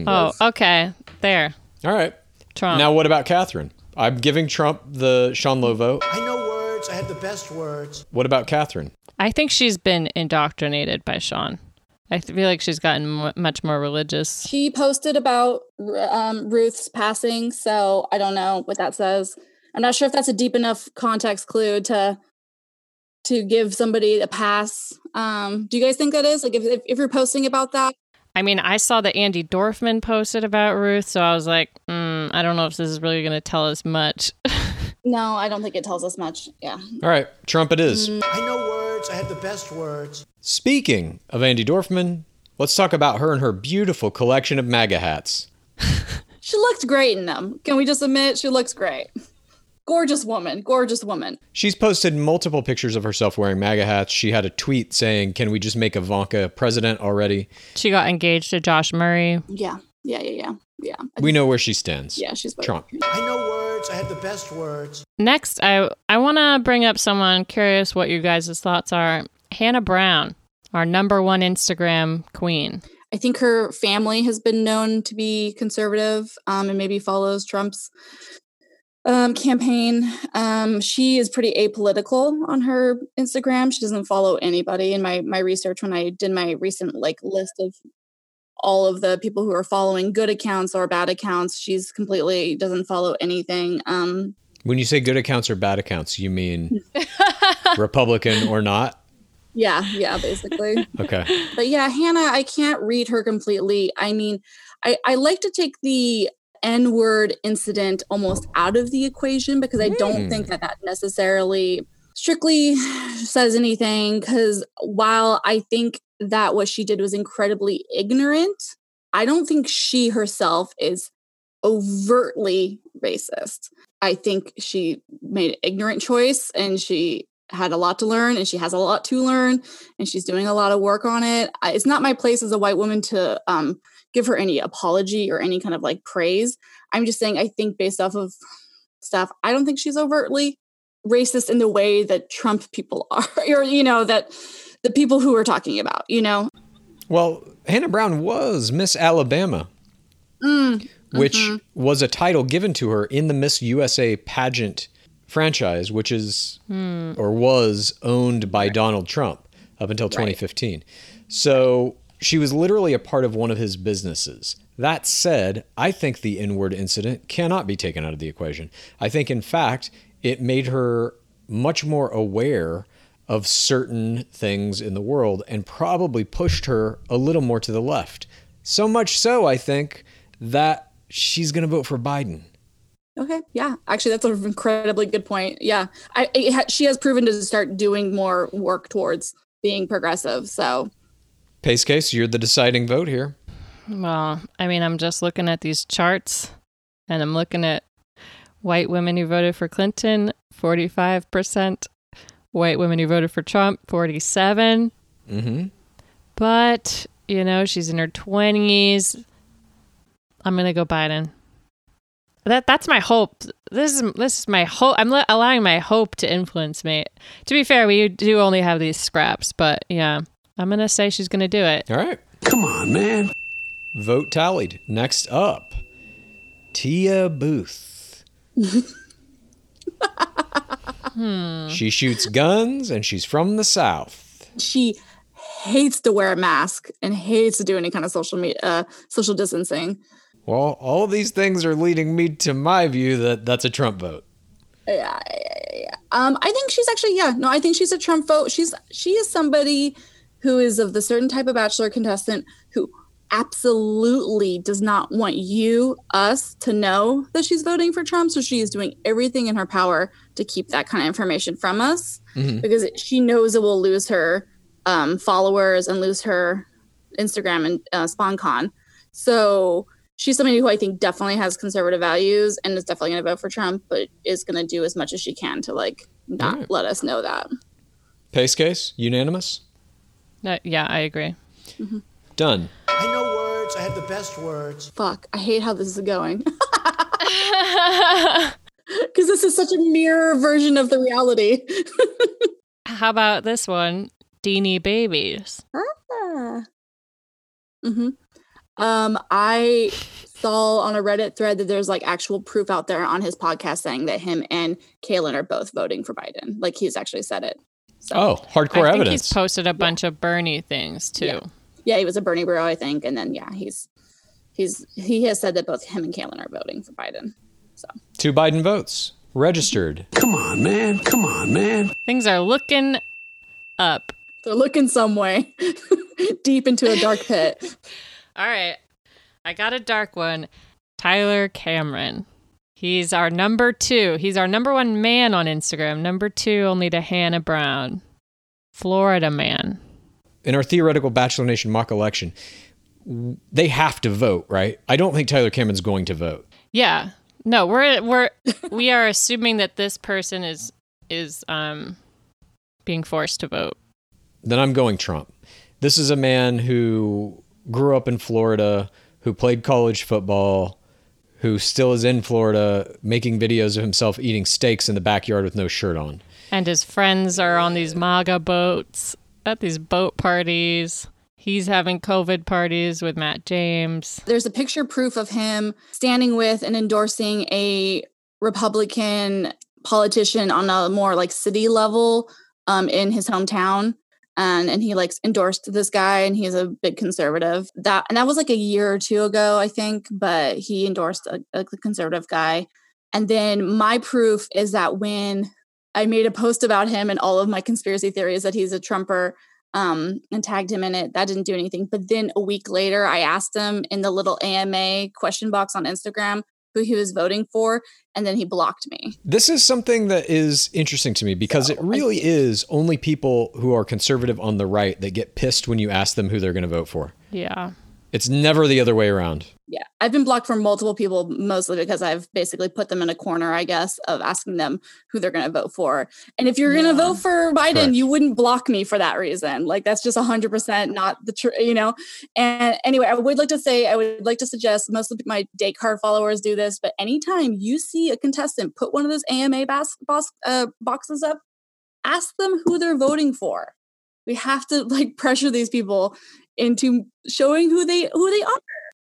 Oh, okay. There. All right. Trump. Now what about Catherine? I'm giving Trump the Sean Lowe vote. I know words. I have the best words. What about Catherine? I think she's been indoctrinated by Sean. I feel like she's gotten much more religious. She posted about Ruth's passing, so I don't know what that says. I'm not sure if that's a deep enough context clue to give somebody a pass. Do you guys think that is? Like, if you're posting about that? I mean, I saw that Andy Dorfman posted about Ruth, so I was like, I don't know if this is really going to tell us much. No, I don't think it tells us much. Yeah. All right. Trump it is. I know words. I have the best words. Speaking of Andy Dorfman, let's talk about her and her beautiful collection of MAGA hats. She looked great in them. Can we just admit she looks great? Gorgeous woman. She's posted multiple pictures of herself wearing MAGA hats. She had a tweet saying, can we just make Ivanka president already? She got engaged to Josh Murray. Yeah. We know where she stands. Yeah, she's Trump. I know words. I have the best words. Next, I want to bring up someone. Curious what you guys' thoughts are. Hannah Brown, our number one Instagram queen. I think her family has been known to be conservative and maybe follows Trump's campaign. She is pretty apolitical on her Instagram. She doesn't follow anybody. In my research, when I did my recent list of all of the people who are following good accounts or bad accounts, she's completely doesn't follow anything. When you say good accounts or bad accounts, you mean Republican or not? Yeah, basically. Okay. But yeah, Hannah, I can't read her completely. I mean, I like to take the N-word incident almost out of the equation because I don't think that necessarily strictly says anything, because while I think that what she did was incredibly ignorant, I don't think she herself is overtly racist. I think she made an ignorant choice and she had a lot to learn, and she has a lot to learn, and she's doing a lot of work on it. It's not my place as a white woman to give her any apology or any kind of praise. I'm just saying, I think based off of stuff, I don't think she's overtly racist in the way that Trump people are, or, that the people who we're talking about, Well, Hannah Brown was Miss Alabama, which was a title given to her in the Miss USA pageant franchise, which is or was owned by Donald Trump up until 2015. So she was literally a part of one of his businesses. That said, I think the N-word incident cannot be taken out of the equation. I think, in fact, it made her much more aware of certain things in the world and probably pushed her a little more to the left. So much so, I think, that she's going to vote for Biden. Okay. Yeah. Actually, that's an incredibly good point. Yeah. She has proven to start doing more work towards being progressive. So, Pace Case, you're the deciding vote here. Well, I mean, I'm just looking at these charts and I'm looking at white women who voted for Clinton, 45%. White women who voted for Trump, 47%. Mm-hmm. But, she's in her 20s. I'm going to go Biden. That's my hope. This is my hope. I'm allowing my hope to influence me. To be fair, we do only have these scraps, but yeah, I'm going to say she's going to do it. All right. Come on, man. Vote tallied. Next up, Tia Booth. She shoots guns and she's from the South. She hates to wear a mask and hates to do any kind of social distancing. Well, all of these things are leading me to my view that that's a Trump vote. Yeah. I think she's actually, I think she's a Trump vote. She is somebody who is of the certain type of Bachelor contestant who absolutely does not want us to know that she's voting for Trump. So she is doing everything in her power to keep that kind of information from us because she knows it will lose her followers and lose her Instagram and SponCon. So she's somebody who I think definitely has conservative values and is definitely going to vote for Trump, but is going to do as much as she can to not let us know that. Pace Case, unanimous? Yeah, I agree. Mm-hmm. Done. I know words. I have the best words. Fuck, I hate how this is going. Because this is such a mirror version of the reality. How about this one? Deenie Babies. Ah. Mm-hmm. I saw on a Reddit thread that there's actual proof out there on his podcast saying that him and Kalen are both voting for Biden. He's actually said it. So. Oh, hardcore evidence. I think he's posted a bunch of Bernie things too. Yeah, he was a Bernie bro, I think, and then he has said that both him and Kalen are voting for Biden. So 2 Biden votes registered. Come on, man. Things are looking up. They're looking some way deep into a dark pit. All right. I got a dark one. Tyler Cameron. He's our number 2. He's our number 1 man on Instagram. Number 2 only to Hannah Brown. Florida man. In our theoretical Bachelor Nation mock election, they have to vote, right? I don't think Tyler Cameron's going to vote. Yeah. No, we are assuming that this person is being forced to vote. Then I'm going Trump. This is a man who grew up in Florida, who played college football, who still is in Florida, making videos of himself eating steaks in the backyard with no shirt on. And his friends are on these MAGA boats, at these boat parties. He's having COVID parties with Matt James. There's a picture proof of him standing with and endorsing a Republican politician on a more like city level in his hometown. And he like endorsed this guy, and he's a big conservative. That was like a year or two ago, I think, but he endorsed a conservative guy. And then my proof is that when I made a post about him and all of my conspiracy theories that he's a Trumper, and tagged him in it. That didn't do anything. But then a week later, I asked him in the little AMA question box on Instagram who he was voting for, and then he blocked me. This is something that is interesting to me because it really is only people who are conservative on the right that get pissed when you ask them who they're going to vote for. Yeah. It's never the other way around. Yeah. I've been blocked from multiple people, mostly because I've basically put them in a corner, I guess, of asking them who they're going to vote for. And if you're going to vote for Biden, you wouldn't block me for that reason. Like, that's just 100% not the truth, you know? And anyway, I would like to suggest most of my Descartes followers do this, but anytime you see a contestant put one of those AMA boxes up, ask them who they're voting for. We have to like pressure these people into showing who they are.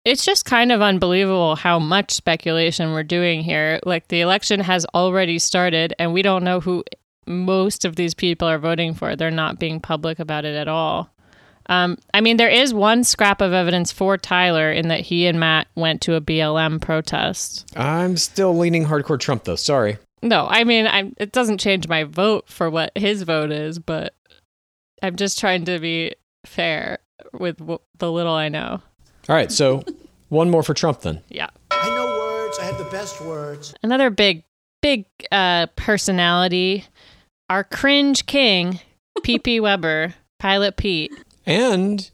It's just kind of unbelievable how much speculation we're doing here. Like, the election has already started and we don't know who most of these people are voting for. They're not being public about it at all. I mean, there is one scrap of evidence for Tyler in that he and Matt went to a BLM protest. I'm still leaning hardcore Trump though. Sorry. No, I mean, it doesn't change my vote for what his vote is, but I'm just trying to be fair with the little I know. All right, so one more for Trump then. Yeah. I know words. I have the best words. Another big personality, our cringe king, P.P. Weber, Pilot Pete. And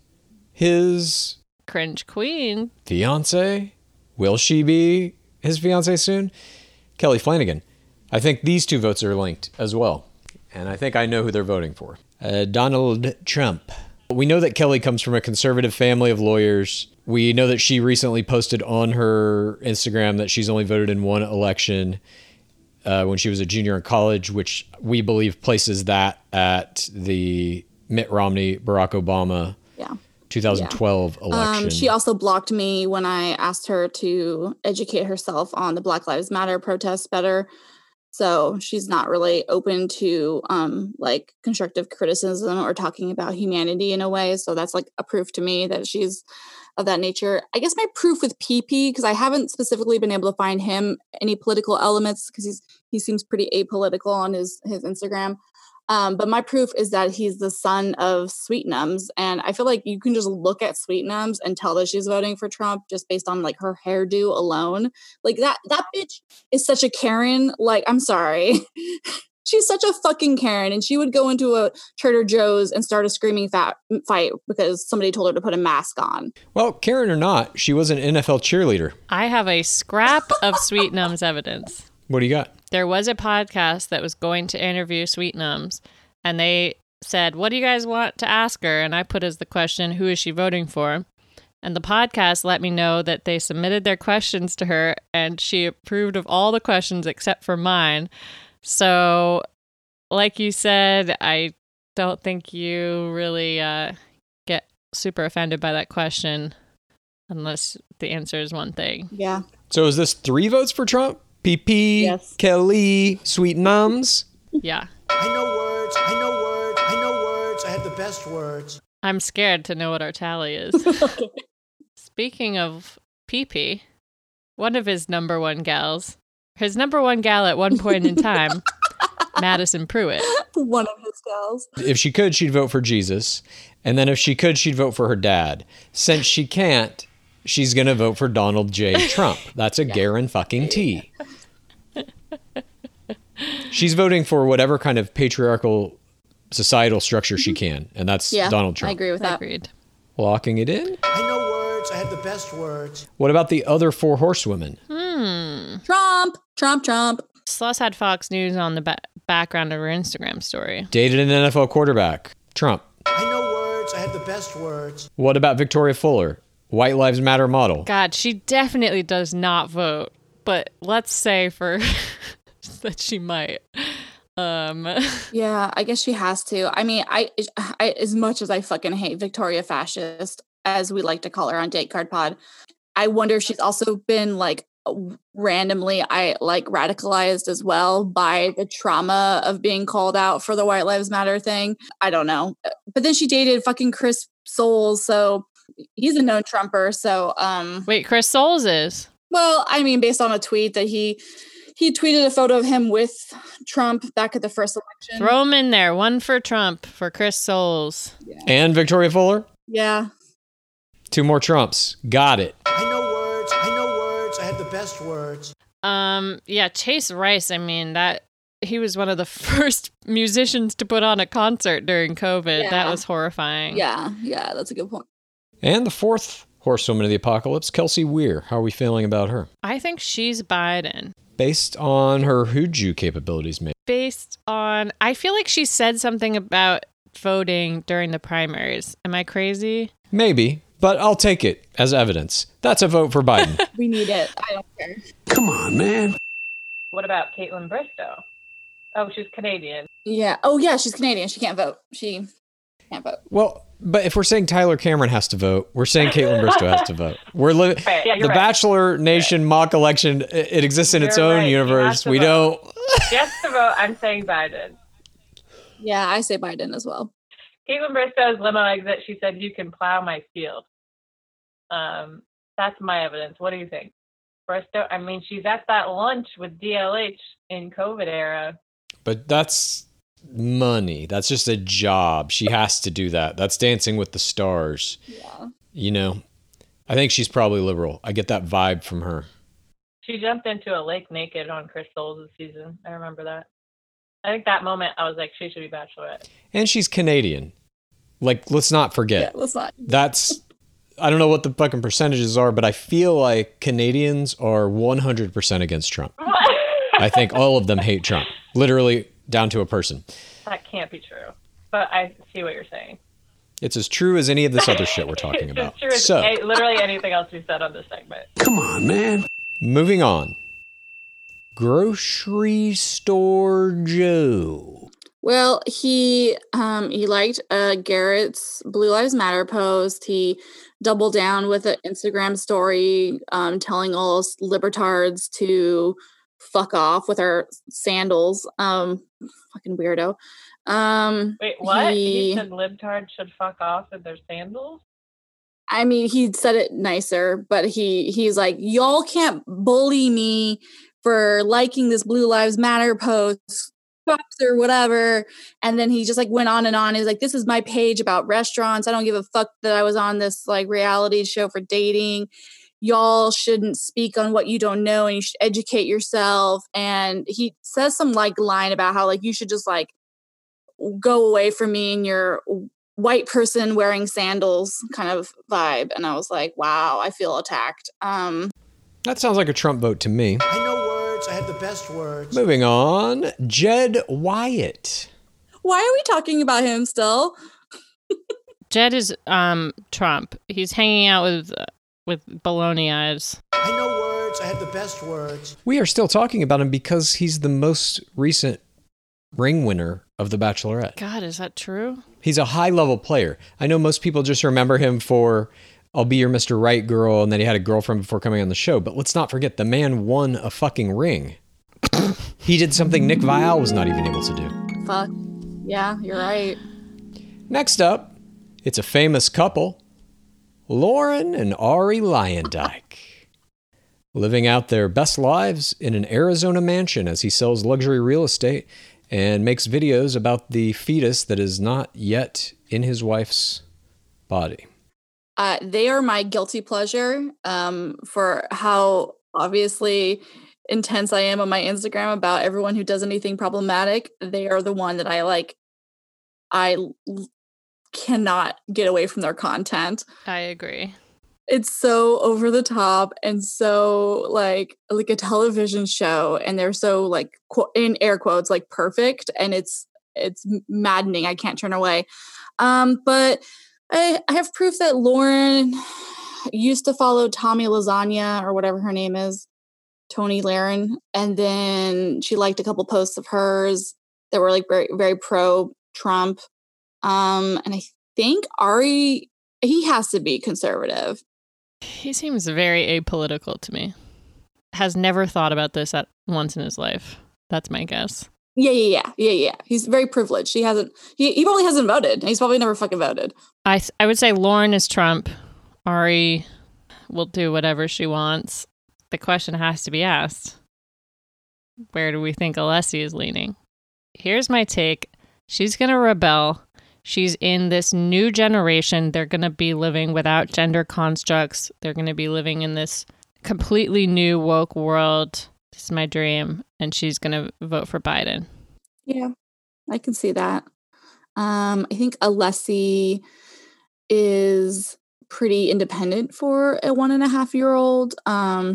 his... cringe queen. Fiancé. Will she be his fiancé soon? Kelly Flanagan. I think these two votes are linked as well. And I think I know who they're voting for. Donald Trump. We know that Kelly comes from a conservative family of lawyers. We know that she recently posted on her Instagram that she's only voted in one election when she was a junior in college, which we believe places that at the Mitt Romney, Barack Obama 2012 election. She also blocked me when I asked her to educate herself on the Black Lives Matter protests better. So she's not really open to like constructive criticism or talking about humanity in a way. So that's like a proof to me that she's of that nature. I guess my proof with PP, because I haven't specifically been able to find him any political elements because he seems pretty apolitical on his Instagram. But my proof is that he's the son of Sweetnums. And I feel like you can just look at Sweetnums and tell that she's voting for Trump just based on like her hairdo alone. Like that bitch is such a Karen. Like, I'm sorry. She's such a fucking Karen. And she would go into a Trader Joe's and start a screaming fight because somebody told her to put a mask on. Well, Karen or not, she was an NFL cheerleader. I have a scrap of Sweetnums evidence. What do you got? There was a podcast that was going to interview Sweetnums, and they said, what do you guys want to ask her? And I put as the question, who is she voting for? And the podcast let me know that they submitted their questions to her, and she approved of all the questions except for mine. So, like you said, I don't think you really get super offended by that question unless the answer is one thing. Yeah. So is this 3 votes for Trump? PP, yes. Kelly, Sweetnums. Yeah. I know words. I have the best words. I'm scared to know what our tally is. Speaking of PP, one of his number one gals, his number one gal at one point in time, Madison Pruitt. One of his gals. If she could, she'd vote for Jesus. And then if she could, she'd vote for her dad. Since she can't, she's going to vote for Donald J. Trump. That's a guarantee. She's voting for whatever kind of patriarchal societal structure she can, and that's Donald Trump. I agree with that. Agreed. Locking it in. I know words. I have the best words. What about the other 4 horsewomen? Trump. Sloss had Fox News on the background of her Instagram story. Dated an NFL quarterback. Trump. I know words. I have the best words. What about Victoria Fuller? White Lives Matter model. God, she definitely does not vote, but let's say for that she might. Yeah, I guess she has to. I mean, I as much as I fucking hate Victoria Fascist, as we like to call her on Date Card Pod, I wonder if she's also been like randomly radicalized as well by the trauma of being called out for the White Lives Matter thing. I don't know. But then she dated fucking Chris Soules, so he's a known Trumper. So wait, Chris Soules is? Well, I mean, based on a tweet that he tweeted a photo of him with Trump back at the first election. Throw him in there. One for Trump, for Chris Soules. Yeah. And Victoria Fuller? Yeah. Two more Trumps. Got it. I know words. I have the best words. Yeah, Chase Rice, I mean, that he was one of the first musicians to put on a concert during COVID. Yeah. That was horrifying. Yeah, that's a good point. And the fourth horsewoman of the apocalypse, Kelsey Weir. How are we feeling about her? I think she's Biden. Based on her hooju capabilities, maybe. I feel like she said something about voting during the primaries. Am I crazy? Maybe, but I'll take it as evidence. That's a vote for Biden. We need it. I don't care. Come on, man. What about Caitlin Bristow? Oh, she's Canadian. Yeah. Oh, yeah, she's Canadian. She can't vote. She can't vote. Well, but if we're saying Tyler Cameron has to vote, we're saying Caitlin Bristow has to vote. We're living the right. Bachelor Nation mock election. It exists in its own universe. We vote. Don't. Yes, to vote. I'm saying Biden. Yeah, I say Biden as well. Caitlin Bristow's limo exit. She said, "You can plow my field." That's my evidence. What do you think, Bristow? I mean, she's at that lunch with DLH in COVID era. But that's money. That's just a job. She has to do that. That's Dancing with the Stars. Yeah. You know, I think she's probably liberal. I get that vibe from her. She jumped into a lake naked on Chris Soules' season. I remember that. I think that moment I was like, she should be Bachelorette. And she's Canadian. Like, let's not forget. Yeah, let's not. That's, I don't know what the fucking percentages are, but I feel like Canadians are 100% against Trump. I think all of them hate Trump. Literally down to a person. That can't be true. But I see what you're saying. It's as true as any of this other shit we're talking about. It's as true as literally anything else we said on this segment. Come on, man. Moving on. Grocery Store Joe. Well, he liked Garrett's Blue Lives Matter post. He doubled down with an Instagram story telling all us libertards to fuck off with our sandals. Fucking weirdo. Wait, what? He said libtards should fuck off with their sandals? I mean, he said it nicer, but he's like, y'all can't bully me for liking this Blue Lives Matter post or whatever. And then he just like went on and on. He's like, this is my page about restaurants. I don't give a fuck that I was on this like reality show for dating. Y'all shouldn't speak on what you don't know, and you should educate yourself. And he says some like line about how like you should just like go away from me and your white person wearing sandals kind of vibe. And I was like, wow, I feel attacked. That sounds like a Trump vote to me. I know words. I have the best words. Moving on, Jed Wyatt. Why are we talking about him still? Jed is Trump. He's hanging out with baloney eyes. I know words. I have the best words. We are still talking about him because he's the most recent ring winner of The Bachelorette. God, is that true? He's a high-level player. I know most people just remember him for I'll Be Your Mr. Right Girl, and then he had a girlfriend before coming on the show. But let's not forget, the man won a fucking ring. He did something Nick Viall was not even able to do. Fuck. Yeah, you're right. Next up, it's a famous couple, Lauren and Ari Leyendijk, living out their best lives in an Arizona mansion as he sells luxury real estate and makes videos about the fetus that is not yet in his wife's body. They are my guilty pleasure for how obviously intense I am on my Instagram about everyone who does anything problematic. They are the one that I like. I cannot get away from their content. I agree. It's so over the top and so like a television show, and they're so like in air quotes like perfect, and it's maddening. I can't turn away. But I have proof that Lauren used to follow Tommy Lasagna or whatever her name is, Tony Laren, and then she liked a couple posts of hers that were like very, very pro-Trump. And I think Ari, he has to be conservative. He seems very apolitical to me. Has never thought about this at once in his life. That's my guess. Yeah. He's very privileged. He probably hasn't voted. He's probably never fucking voted. I would say Lauren is Trump. Ari will do whatever she wants. The question has to be asked. Where do we think Alessi is leaning? Here's my take. She's going to rebel. She's in this new generation. They're going to be living without gender constructs. They're going to be living in this completely new woke world. This is my dream. And she's going to vote for Biden. Yeah, I can see that. I think Alessi is pretty independent for a 1.5-year-old.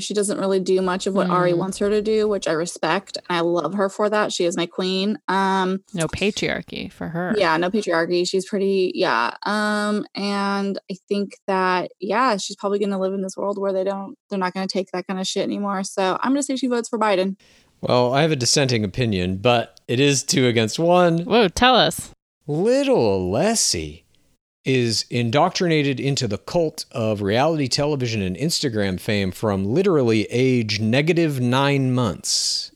She doesn't really do much of what Ari wants her to do, which I respect. And I love her for that. She is my queen. No patriarchy for her. Yeah, no patriarchy. She's pretty, yeah. And I think that, yeah, she's probably going to live in this world where they're not going to take that kind of shit anymore. So I'm going to say she votes for Biden. Well, I have a dissenting opinion, but it is 2 against 1. Whoa, tell us. Little Alessi is indoctrinated into the cult of reality television and Instagram fame from literally age -9 months.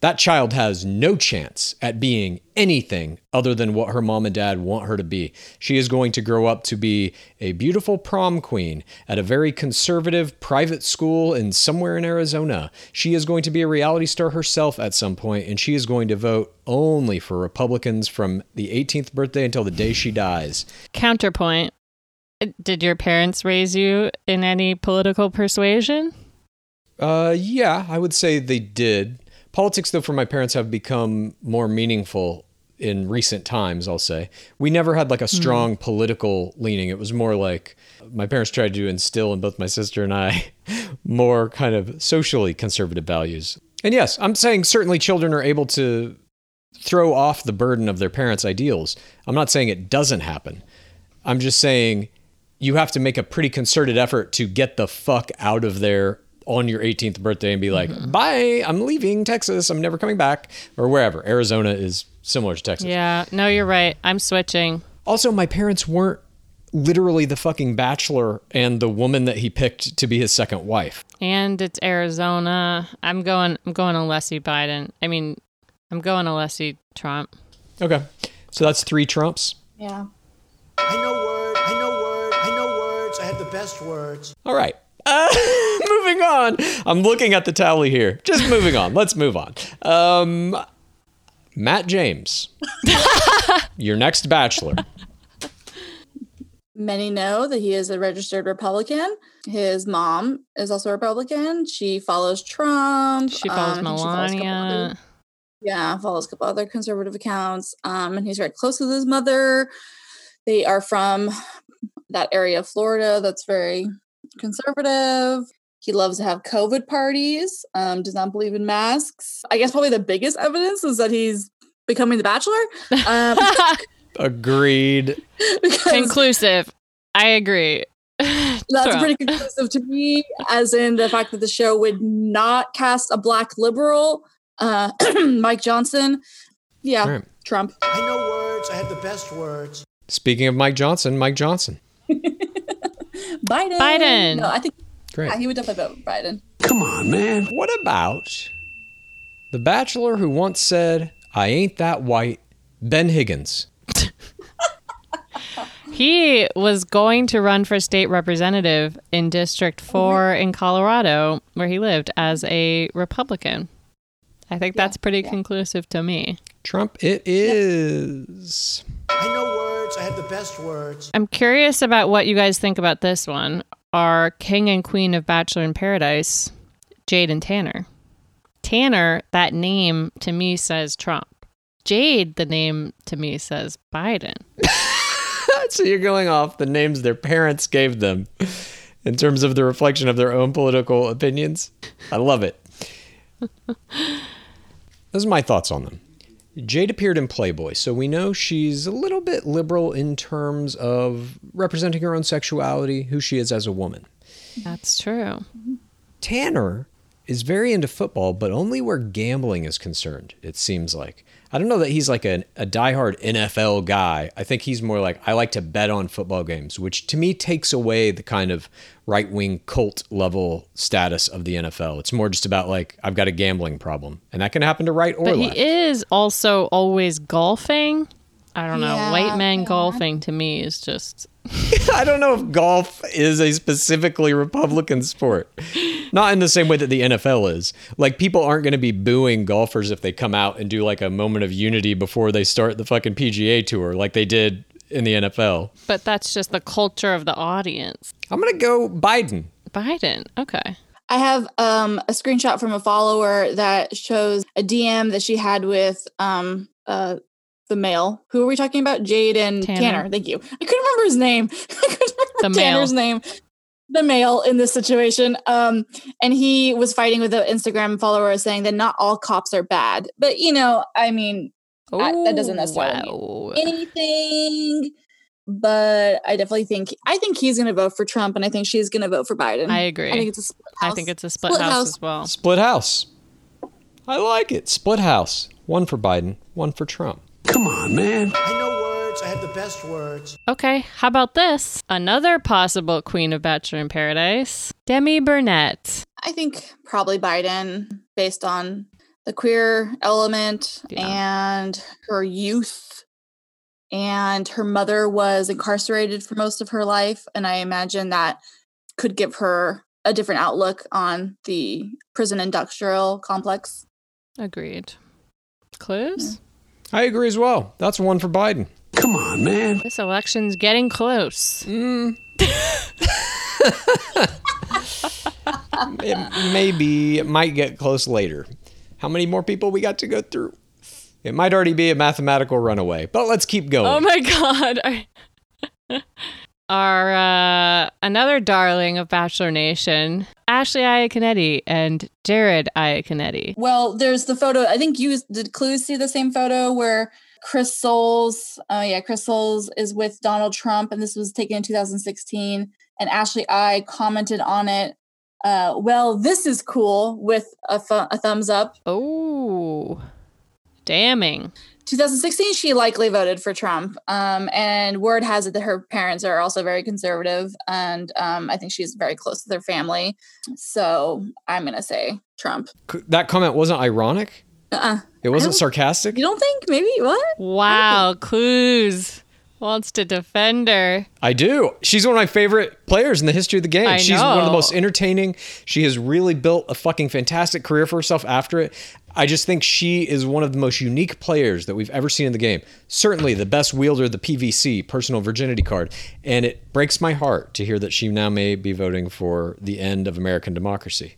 That child has no chance at being anything other than what her mom and dad want her to be. She is going to grow up to be a beautiful prom queen at a very conservative private school in somewhere in Arizona. She is going to be a reality star herself at some point, and she is going to vote only for Republicans from the 18th birthday until the day she dies. Counterpoint. Did your parents raise you in any political persuasion? Yeah, I would say they did. Politics, though, for my parents have become more meaningful in recent times, I'll say. We never had like a strong political leaning. It was more like my parents tried to instill in both my sister and I more kind of socially conservative values. And yes, I'm saying certainly children are able to throw off the burden of their parents' ideals. I'm not saying it doesn't happen. I'm just saying you have to make a pretty concerted effort to get the fuck out of there on your 18th birthday and be like, bye, I'm leaving Texas. I'm never coming back, or wherever. Arizona is similar to Texas. Yeah, no, you're right. I'm switching. Also, my parents weren't literally the fucking bachelor and the woman that he picked to be his second wife. And it's Arizona. I'm going Alessi Biden. I mean, I'm going Alessi Trump. Okay. So that's 3 Trumps. Yeah. I know words. I have the best words. All right. Moving on. I'm looking at the tally here. Just moving on. Let's move on. Matt James, your next bachelor. Many know that he is a registered Republican. His mom is also a Republican. She follows Trump. She follows Melania. Follows a couple other conservative accounts. And he's very close with his mother. They are from that area of Florida that's very conservative. He loves to have COVID parties, does not believe in masks. I guess probably the biggest evidence is that he's becoming the bachelor. Agreed. Conclusive. I agree. That's pretty conclusive to me, as in the fact that the show would not cast a black liberal, Mike Johnson. Yeah, right. Trump. I know words. I have the best words. Speaking of Mike Johnson. Biden. No, I think great. Yeah, he would definitely vote for Biden. Come on, man. What about the bachelor who once said, I ain't that white, Ben Higgins? He was going to run for state representative in District 4 in Colorado, where he lived, as a Republican. I think that's pretty conclusive to me. Trump it is. I know words. I have the best words. I'm curious about what you guys think about this one. Our king and queen of Bachelor in Paradise, Jade and Tanner. Tanner, that name to me says Trump. Jade, the name to me says Biden. So you're going off the names their parents gave them in terms of the reflection of their own political opinions. I love it. Those are my thoughts on them. Jade appeared in Playboy, so we know she's a little bit liberal in terms of representing her own sexuality, who she is as a woman. That's true. Tanner is very into football, but only where gambling is concerned, it seems like. I don't know that he's like a diehard NFL guy. I think he's more like, I like to bet on football games, which to me takes away the kind of right-wing cult level status of the NFL. It's more just about like, I've got a gambling problem, and that can happen to right or left. But he is also always golfing. I don't know. Yeah, white men golfing to me is just... I don't know if golf is a specifically Republican sport. Not in the same way that the NFL is. Like, people aren't going to be booing golfers if they come out and do like a moment of unity before they start the fucking PGA Tour like they did in the NFL. But that's just the culture of the audience. I'm going to go Biden. Biden. Okay. I have a screenshot from a follower that shows a DM that she had with... the male. Who are we talking about? Jade and Tanner. Thank you. I couldn't remember his name. I couldn't remember Tanner's name. The male in this situation. And he was fighting with an Instagram follower saying that not all cops are bad. But, you know, I mean, that doesn't necessarily mean anything. But I definitely think he's going to vote for Trump, and I think she's going to vote for Biden. I agree. I think it's a split house. I think it's a split house as well. Split house. I like it. Split house. One for Biden, one for Trump. Come on, man. I know words. I have the best words. Okay, how about this? Another possible queen of Bachelor in Paradise, Demi Burnett. I think probably Biden, based on the queer element and her youth. And her mother was incarcerated for most of her life. And I imagine that could give her a different outlook on the prison industrial complex. Agreed. Clues? Yeah. I agree as well. That's one for Biden. Come on, man. This election's getting close. It might get close later. How many more people we got to go through? It might already be a mathematical runaway, but let's keep going. Oh my God. Our another darling of Bachelor Nation, Ashley Iaconetti and Jared Iaconetti. Well, there's the photo. I think did Clues see the same photo where Chris Soules is with Donald Trump, and this was taken in 2016. And Ashley I commented on it. Well, this is cool, with a thumbs up. Oh, damning. 2016, she likely voted for Trump. And word has it that her parents are also very conservative. And I think she's very close to their family. So I'm going to say Trump. That comment wasn't ironic? It wasn't sarcastic? You don't think? Maybe? What? Wow. Clues wants to defend her. I do. She's one of my favorite players in the history of the game. She's one of the most entertaining. She has really built a fucking fantastic career for herself after it. I just think she is one of the most unique players that we've ever seen in the game. Certainly the best wielder of the PVC, personal virginity card. And it breaks my heart to hear that she now may be voting for the end of American democracy.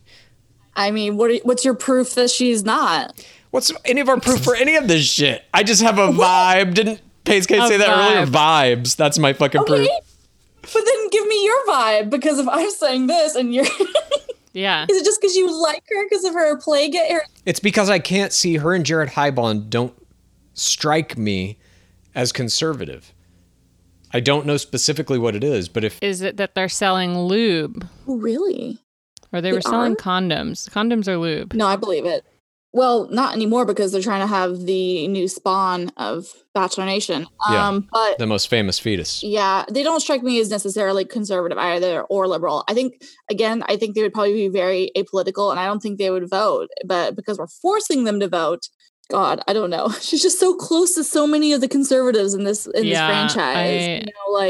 I mean, what's your proof that she's not? What's any of our proof for any of this shit? I just have a vibe. Didn't Paige say that earlier? Vibes. That's my fucking proof. But then give me your vibe, because if I'm saying this and you're... Yeah. Is it just because you like her because of her play? It's because I can't see her, and Jared Hybond don't strike me as conservative. I don't know specifically what it is, but if... Is it that they're selling lube? Really? Or they were selling condoms. Condoms are lube. No, I believe it. Well, not anymore, because they're trying to have the new spawn of Bachelor Nation. But the most famous fetus. Yeah, they don't strike me as necessarily conservative either, or liberal. I think they would probably be very apolitical, and I don't think they would vote. But because we're forcing them to vote, God, I don't know. She's just so close to so many of the conservatives in this franchise. All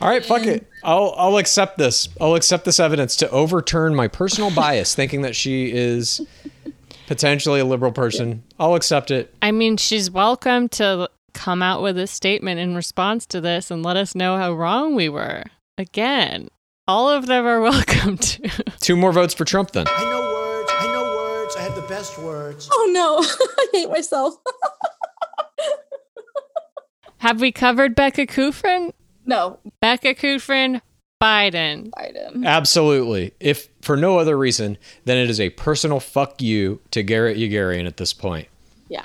right, fuck it. I'll accept this. I'll accept this evidence to overturn my personal bias, thinking that she is... potentially a liberal person. I'll accept it. I mean, she's welcome to come out with a statement in response to this and let us know how wrong we were. Again, all of them are welcome to. Two more votes for Trump, then. I know words. I have the best words. Oh, no. I hate myself. Have we covered Becca Kufrin? No. Becca Kufrin, Biden. Absolutely. If for no other reason, then it is a personal fuck you to Garrett Yagarian at this point. Yeah.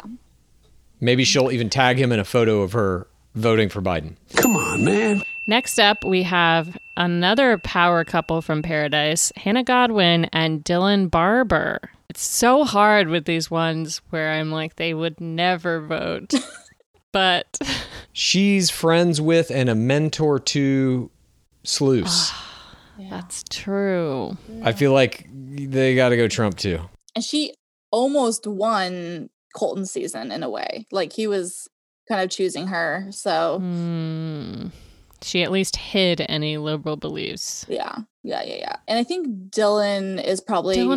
Maybe she'll even tag him in a photo of her voting for Biden. Come on, man. Next up, we have another power couple from Paradise, Hannah Godwin and Dylan Barber. It's so hard with these ones where I'm like, they would never vote. But she's friends with and a mentor to Sluice. Yeah. That's true. Yeah. I feel like they got to go Trump too. And she almost won Colton's season in a way. Like he was kind of choosing her. So she at least hid any liberal beliefs. Yeah. And I think Dylan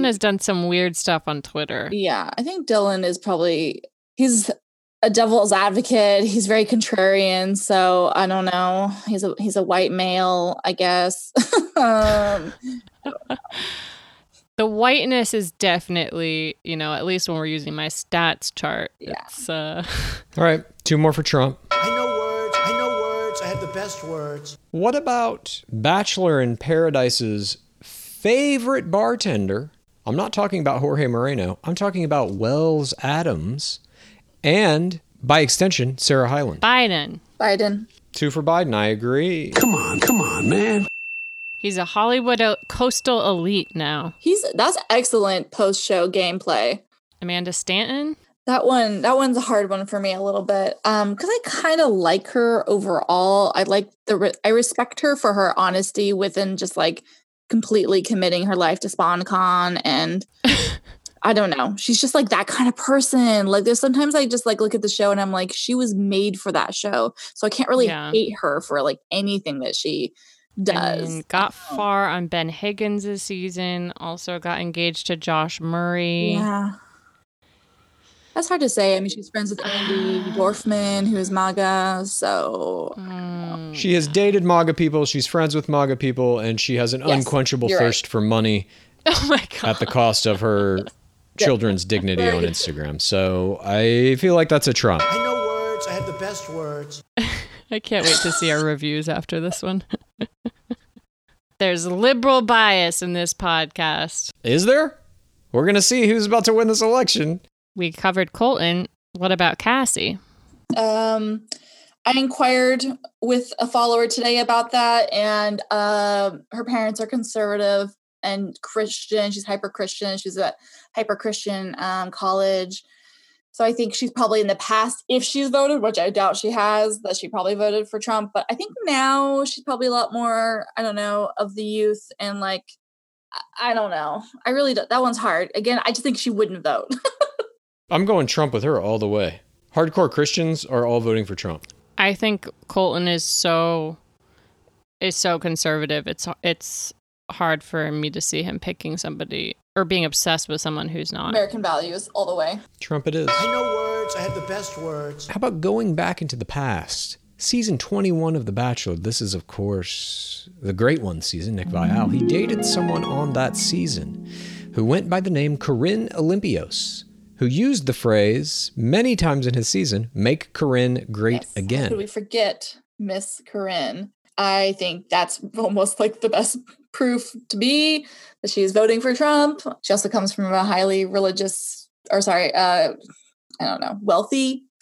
has done some weird stuff on Twitter. Yeah. I think Dylan is probably, he's a devil's advocate. He's very contrarian. So I don't know. He's a white male, I guess. The whiteness is definitely, at least when we're using my stats chart. Yeah. It's, all right. 2 more for Trump. I know words. I have the best words. What about Bachelor in Paradise's favorite bartender? I'm not talking about Jorge Moreno. I'm talking about Wells Adams and, by extension, Sarah Hyland. Biden. 2 for Biden. I agree. Come on, man. He's a Hollywood coastal elite now. That's excellent post-show gameplay. Amanda Stanton? That one's a hard one for me a little bit. Because I kind of like her overall. I respect her for her honesty within just like completely committing her life to SpawnCon and I don't know. She's just like that kind of person. Like there's sometimes I just like look at the show and I'm like, she was made for that show. So I can't really hate her for like anything that she does. I mean, got far on Ben Higgins this season. Also got engaged to Josh Murray. Yeah. That's hard to say. I mean, she's friends with Andy Dorfman, who is MAGA, so... She has dated MAGA people, she's friends with MAGA people, and she has an unquenchable thirst for money at the cost of her children's dignity on Instagram. So I feel like that's a Trump. I know words. I have the best words. I can't wait to see our reviews after this one. There's liberal bias in this podcast. Is there? We're going to see who's about to win this election. We covered Colton. What about Cassie? I inquired with a follower today about that, and her parents are conservative and Christian. She's hyper-Christian. She's at hyper-Christian college. So I think she's probably in the past, if she's voted, which I doubt she has, that she probably voted for Trump. But I think now she's probably a lot more, I don't know, of the youth and like, I don't know. I really don't. That one's hard. Again, I just think she wouldn't vote. I'm going Trump with her all the way. Hardcore Christians are all voting for Trump. I think Colton is so conservative. It's hard for me to see him picking somebody or being obsessed with someone who's not. American values all the way. Trump it is. I know words. I have the best words. How about going back into the past? Season 21 of The Bachelor. This is, of course, the Great One season, Nick Viall. He dated someone on that season who went by the name Corinne Olympios, who used the phrase many times in his season, make Corinne great again. How could we forget Miss Corinne? I think that's almost like the best proof to be that she's voting for Trump. She also comes from a highly wealthy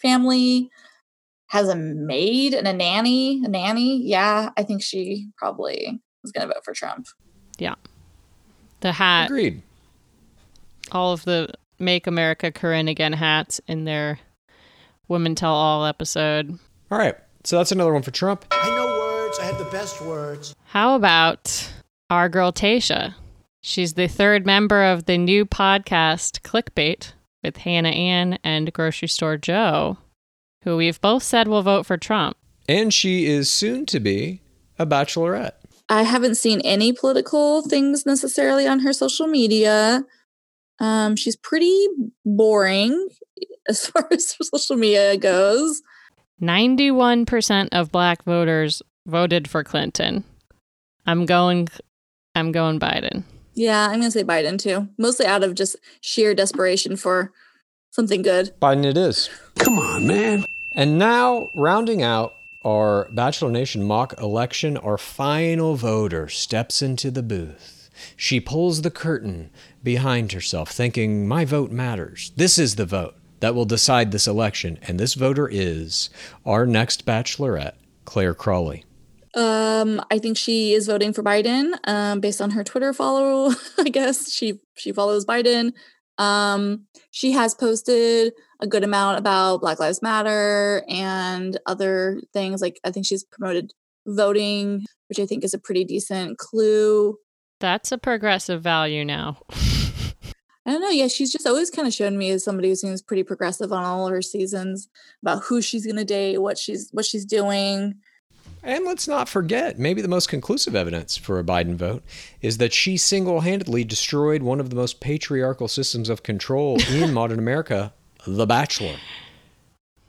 family, has a maid and a nanny. Yeah, I think she probably is going to vote for Trump. Yeah. The hat. Agreed. All of the Make America Corinne Again hats in their Women Tell All episode. All right. So that's another one for Trump. I know words. I have the best words. How about our girl Tayshia? She's the 3rd member of the new podcast Clickbait with Hannah Ann and Grocery Store Joe, who we've both said will vote for Trump. And she is soon to be a bachelorette. I haven't seen any political things necessarily on her social media. She's pretty boring as far as social media goes. 91% of black voters voted for Clinton. I'm going Biden. Yeah, I'm going to say Biden too. Mostly out of just sheer desperation for something good. Biden it is. Come on, man. And now, rounding out our Bachelor Nation mock election, our final voter steps into the booth. She pulls the curtain behind herself, thinking, my vote matters. This is the vote that will decide this election. And this voter is our next bachelorette, Claire Crawley. I think she is voting for Biden, based on her Twitter follow. I guess she follows Biden. She has posted a good amount about Black Lives Matter and other things. Like, I think she's promoted voting, which I think is a pretty decent clue. That's a progressive value now. I don't know. Yeah, she's just always kind of shown me as somebody who seems pretty progressive on all of her seasons about who she's going to date, what she's doing. And let's not forget, maybe the most conclusive evidence for a Biden vote is that she single-handedly destroyed one of the most patriarchal systems of control in modern America, The Bachelor.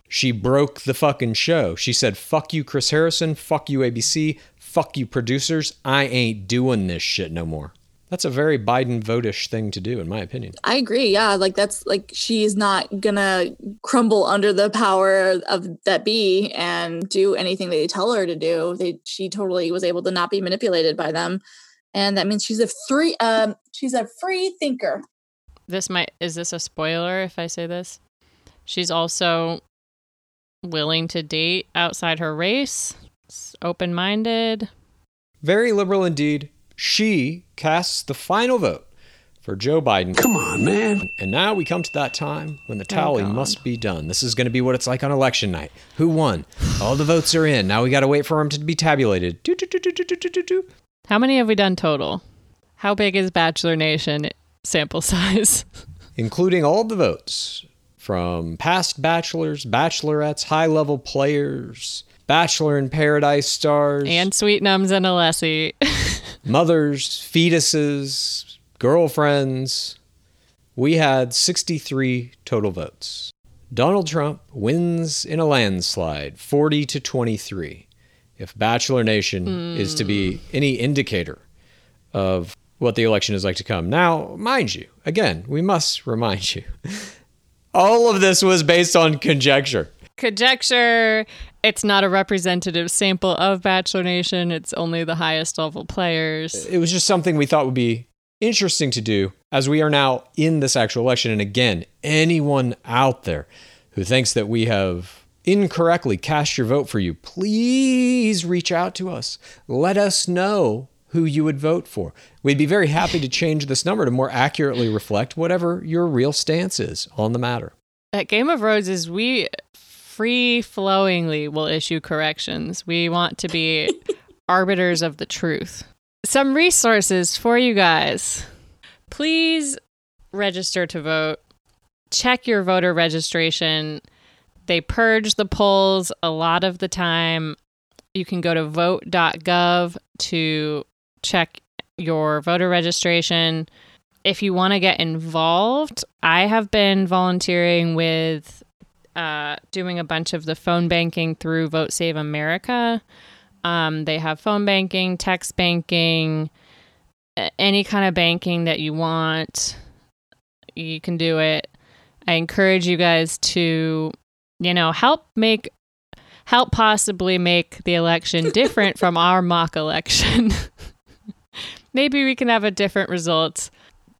She broke the fucking show. She said, fuck you, Chris Harrison. Fuck you, ABC. Fuck you, producers. I ain't doing this shit no more. That's a very Biden votish thing to do, in my opinion. I agree. Yeah. Like, that's like, she's not going to crumble under the power of that bee and do anything they tell her to do. She totally was able to not be manipulated by them. And that means she's a free thinker. Is this a spoiler if I say this? She's also willing to date outside her race. Open-minded. Very liberal indeed. She casts the final vote for Joe Biden. Come on, man. And now we come to that time when the tally must be done. This is going to be what it's like on election night. Who won? All the votes are in. Now we got to wait for them to be tabulated. How many have we done total? How big is Bachelor Nation sample size? Including all the votes from past bachelors, bachelorettes, high-level players, Bachelor in Paradise stars. And Sweet Nums and Alessi. Mothers, fetuses, girlfriends. We had 63 total votes. Donald Trump wins in a landslide, 40-23, if Bachelor Nation is to be any indicator of what the election is like to come. Now, mind you, again, we must remind you, all of this was based on conjecture. Conjecture. It's not a representative sample of Bachelor Nation. It's only the highest level players. It was just something we thought would be interesting to do as we are now in this actual election. And again, anyone out there who thinks that we have incorrectly cast your vote for you, please reach out to us. Let us know who you would vote for. We'd be very happy to change this number to more accurately reflect whatever your real stance is on the matter. At Game of Roses, we free-flowingly will issue corrections. We want to be arbiters of the truth. Some resources for you guys. Please register to vote. Check your voter registration. They purge the polls a lot of the time. You can go to vote.gov to check your voter registration. If you want to get involved, I have been volunteering with doing a bunch of the phone banking through Vote Save America. They have phone banking, text banking, any kind of banking that you want. You can do it. I encourage you guys to, help possibly make the election different from our mock election. Maybe we can have a different result.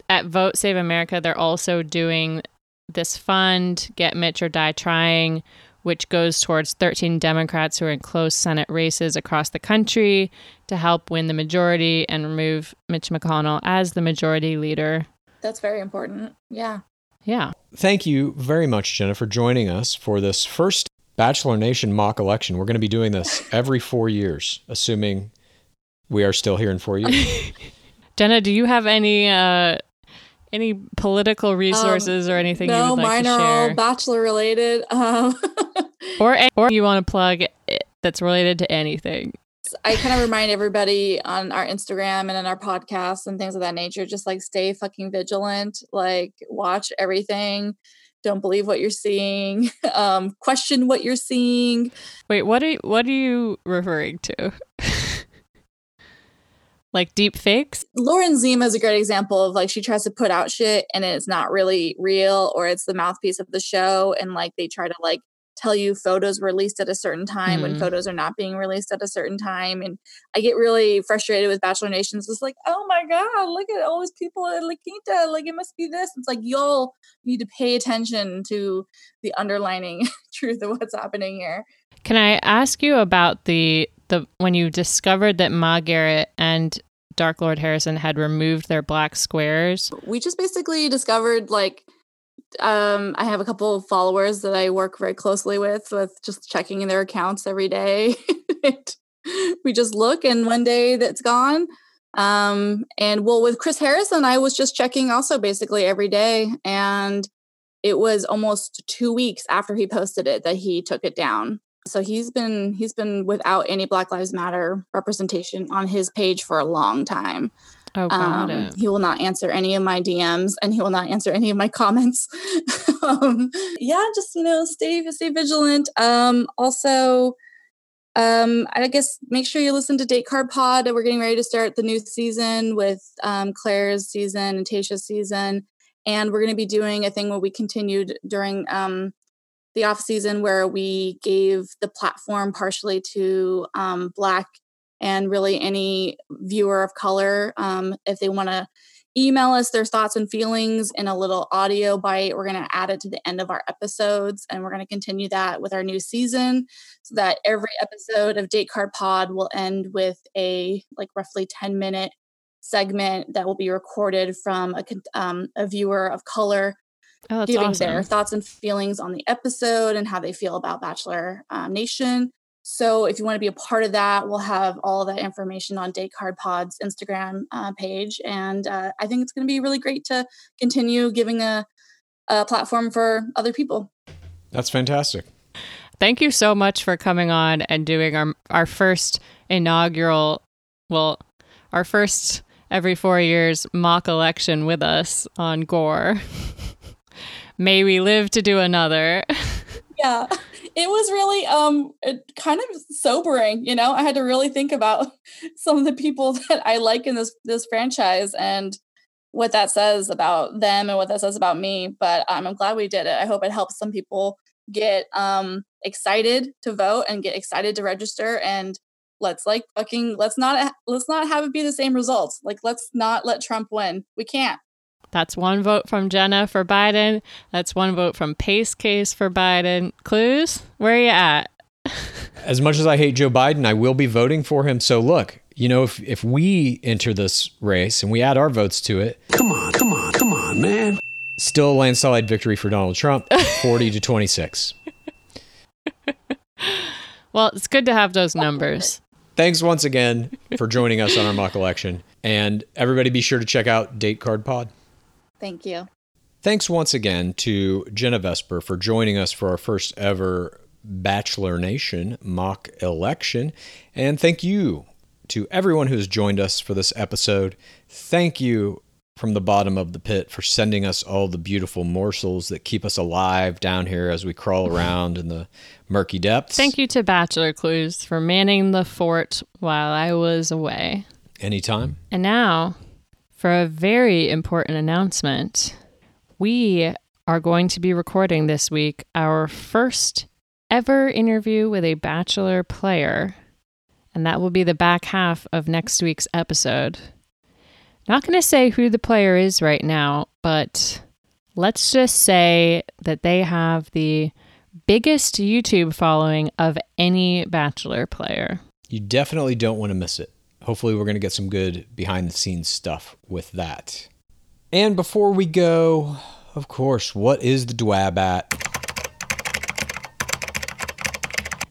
At Vote Save America, they're also doing this fund, Get Mitch or Die Trying, which goes towards 13 Democrats who are in close Senate races across the country to help win the majority and remove Mitch McConnell as the majority leader. That's very important. Yeah. Yeah. Thank you very much, Jenna, for joining us for this first Bachelor Nation mock election. We're going to be doing this every 4 years, assuming we are still here in 4 years. Jenna, do you have any political resources or anything you would like to share? No, mine are all Bachelor related. Or you want to plug that's related to anything. I kind of remind everybody on our Instagram and in our podcasts and things of that nature, just like stay fucking vigilant, like watch everything. Don't believe what you're seeing. Question what you're seeing. Wait, what are you referring to? Like deep fakes? Lauren Zima is a great example of like she tries to put out shit and it's not really real, or it's the mouthpiece of the show. And like they try to like tell you photos were released at a certain time when photos are not being released at a certain time. And I get really frustrated with Bachelor Nation. It's like, oh my God, look at all these people at La Quinta. Like it must be this. It's like, y'all need to pay attention to the underlining truth of what's happening here. Can I ask you about the when you discovered that Ma Garrett and Dark Lord Harrison had removed their black squares? We just basically discovered, I have a couple of followers that I work very closely with just checking in their accounts every day. We just look, and one day that's gone. With Chris Harrison, I was just checking also basically every day. And it was almost 2 weeks after he posted it that he took it down. So he's been without any Black Lives Matter representation on his page for a long time. Oh, got it. He will not answer any of my DMs, and he will not answer any of my comments. Stay vigilant. I guess make sure you listen to Date Card Pod. We're getting ready to start the new season with Claire's season and Tayshia's season. And we're going to be doing a thing where we continued during the off season where we gave the platform partially to Black and really any viewer of color. If they want to email us their thoughts and feelings in a little audio bite, we're going to add it to the end of our episodes. And we're going to continue that with our new season so that every episode of Date Card Pod will end with a roughly 10-minute segment that will be recorded from a viewer of color. Oh, that's giving awesome. Their thoughts and feelings on the episode and how they feel about Bachelor Nation. So if you want to be a part of that, we'll have all that information on Date Card Pod's Instagram page. And I think it's going to be really great to continue giving a platform for other people. That's fantastic. Thank you so much for coming on and doing our first inaugural, our first every 4 years mock election with us on Gore. May we live to do another. Yeah, it was really kind of sobering. I had to really think about some of the people that I like in this franchise and what that says about them and what that says about me. But I'm glad we did it. I hope it helps some people get excited to vote and get excited to register. And let's not have it be the same results. Let's not let Trump win. We can't. That's one vote from Jenna for Biden. That's one vote from Pace Case for Biden. Clues, where are you at? As much as I hate Joe Biden, I will be voting for him. So look, if we enter this race and we add our votes to it. Come on, man. Still a landslide victory for Donald Trump, 40-26. Well, it's good to have those numbers. Thanks once again for joining us on our mock election. And everybody be sure to check out Date Card Pod. Thank you. Thanks once again to Jenna Vesper for joining us for our first ever Bachelor Nation mock election. And thank you to everyone who's joined us for this episode. Thank you from the bottom of the pit for sending us all the beautiful morsels that keep us alive down here as we crawl around in the murky depths. Thank you to Bachelor Clues for manning the fort while I was away. Anytime. And now, for a very important announcement, we are going to be recording this week our first ever interview with a Bachelor player, and that will be the back half of next week's episode. Not going to say who the player is right now, but let's just say that they have the biggest YouTube following of any Bachelor player. You definitely don't want to miss it. Hopefully we're going to get some good behind-the-scenes stuff with that. And before we go, of course, what is the Dwabat?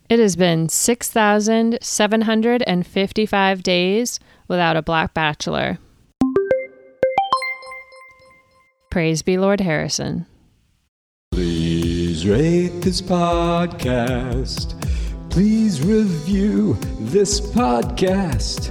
It has been 6,755 days without a Black Bachelor. Praise be Lord Harrison. Please rate this podcast. Please review this podcast.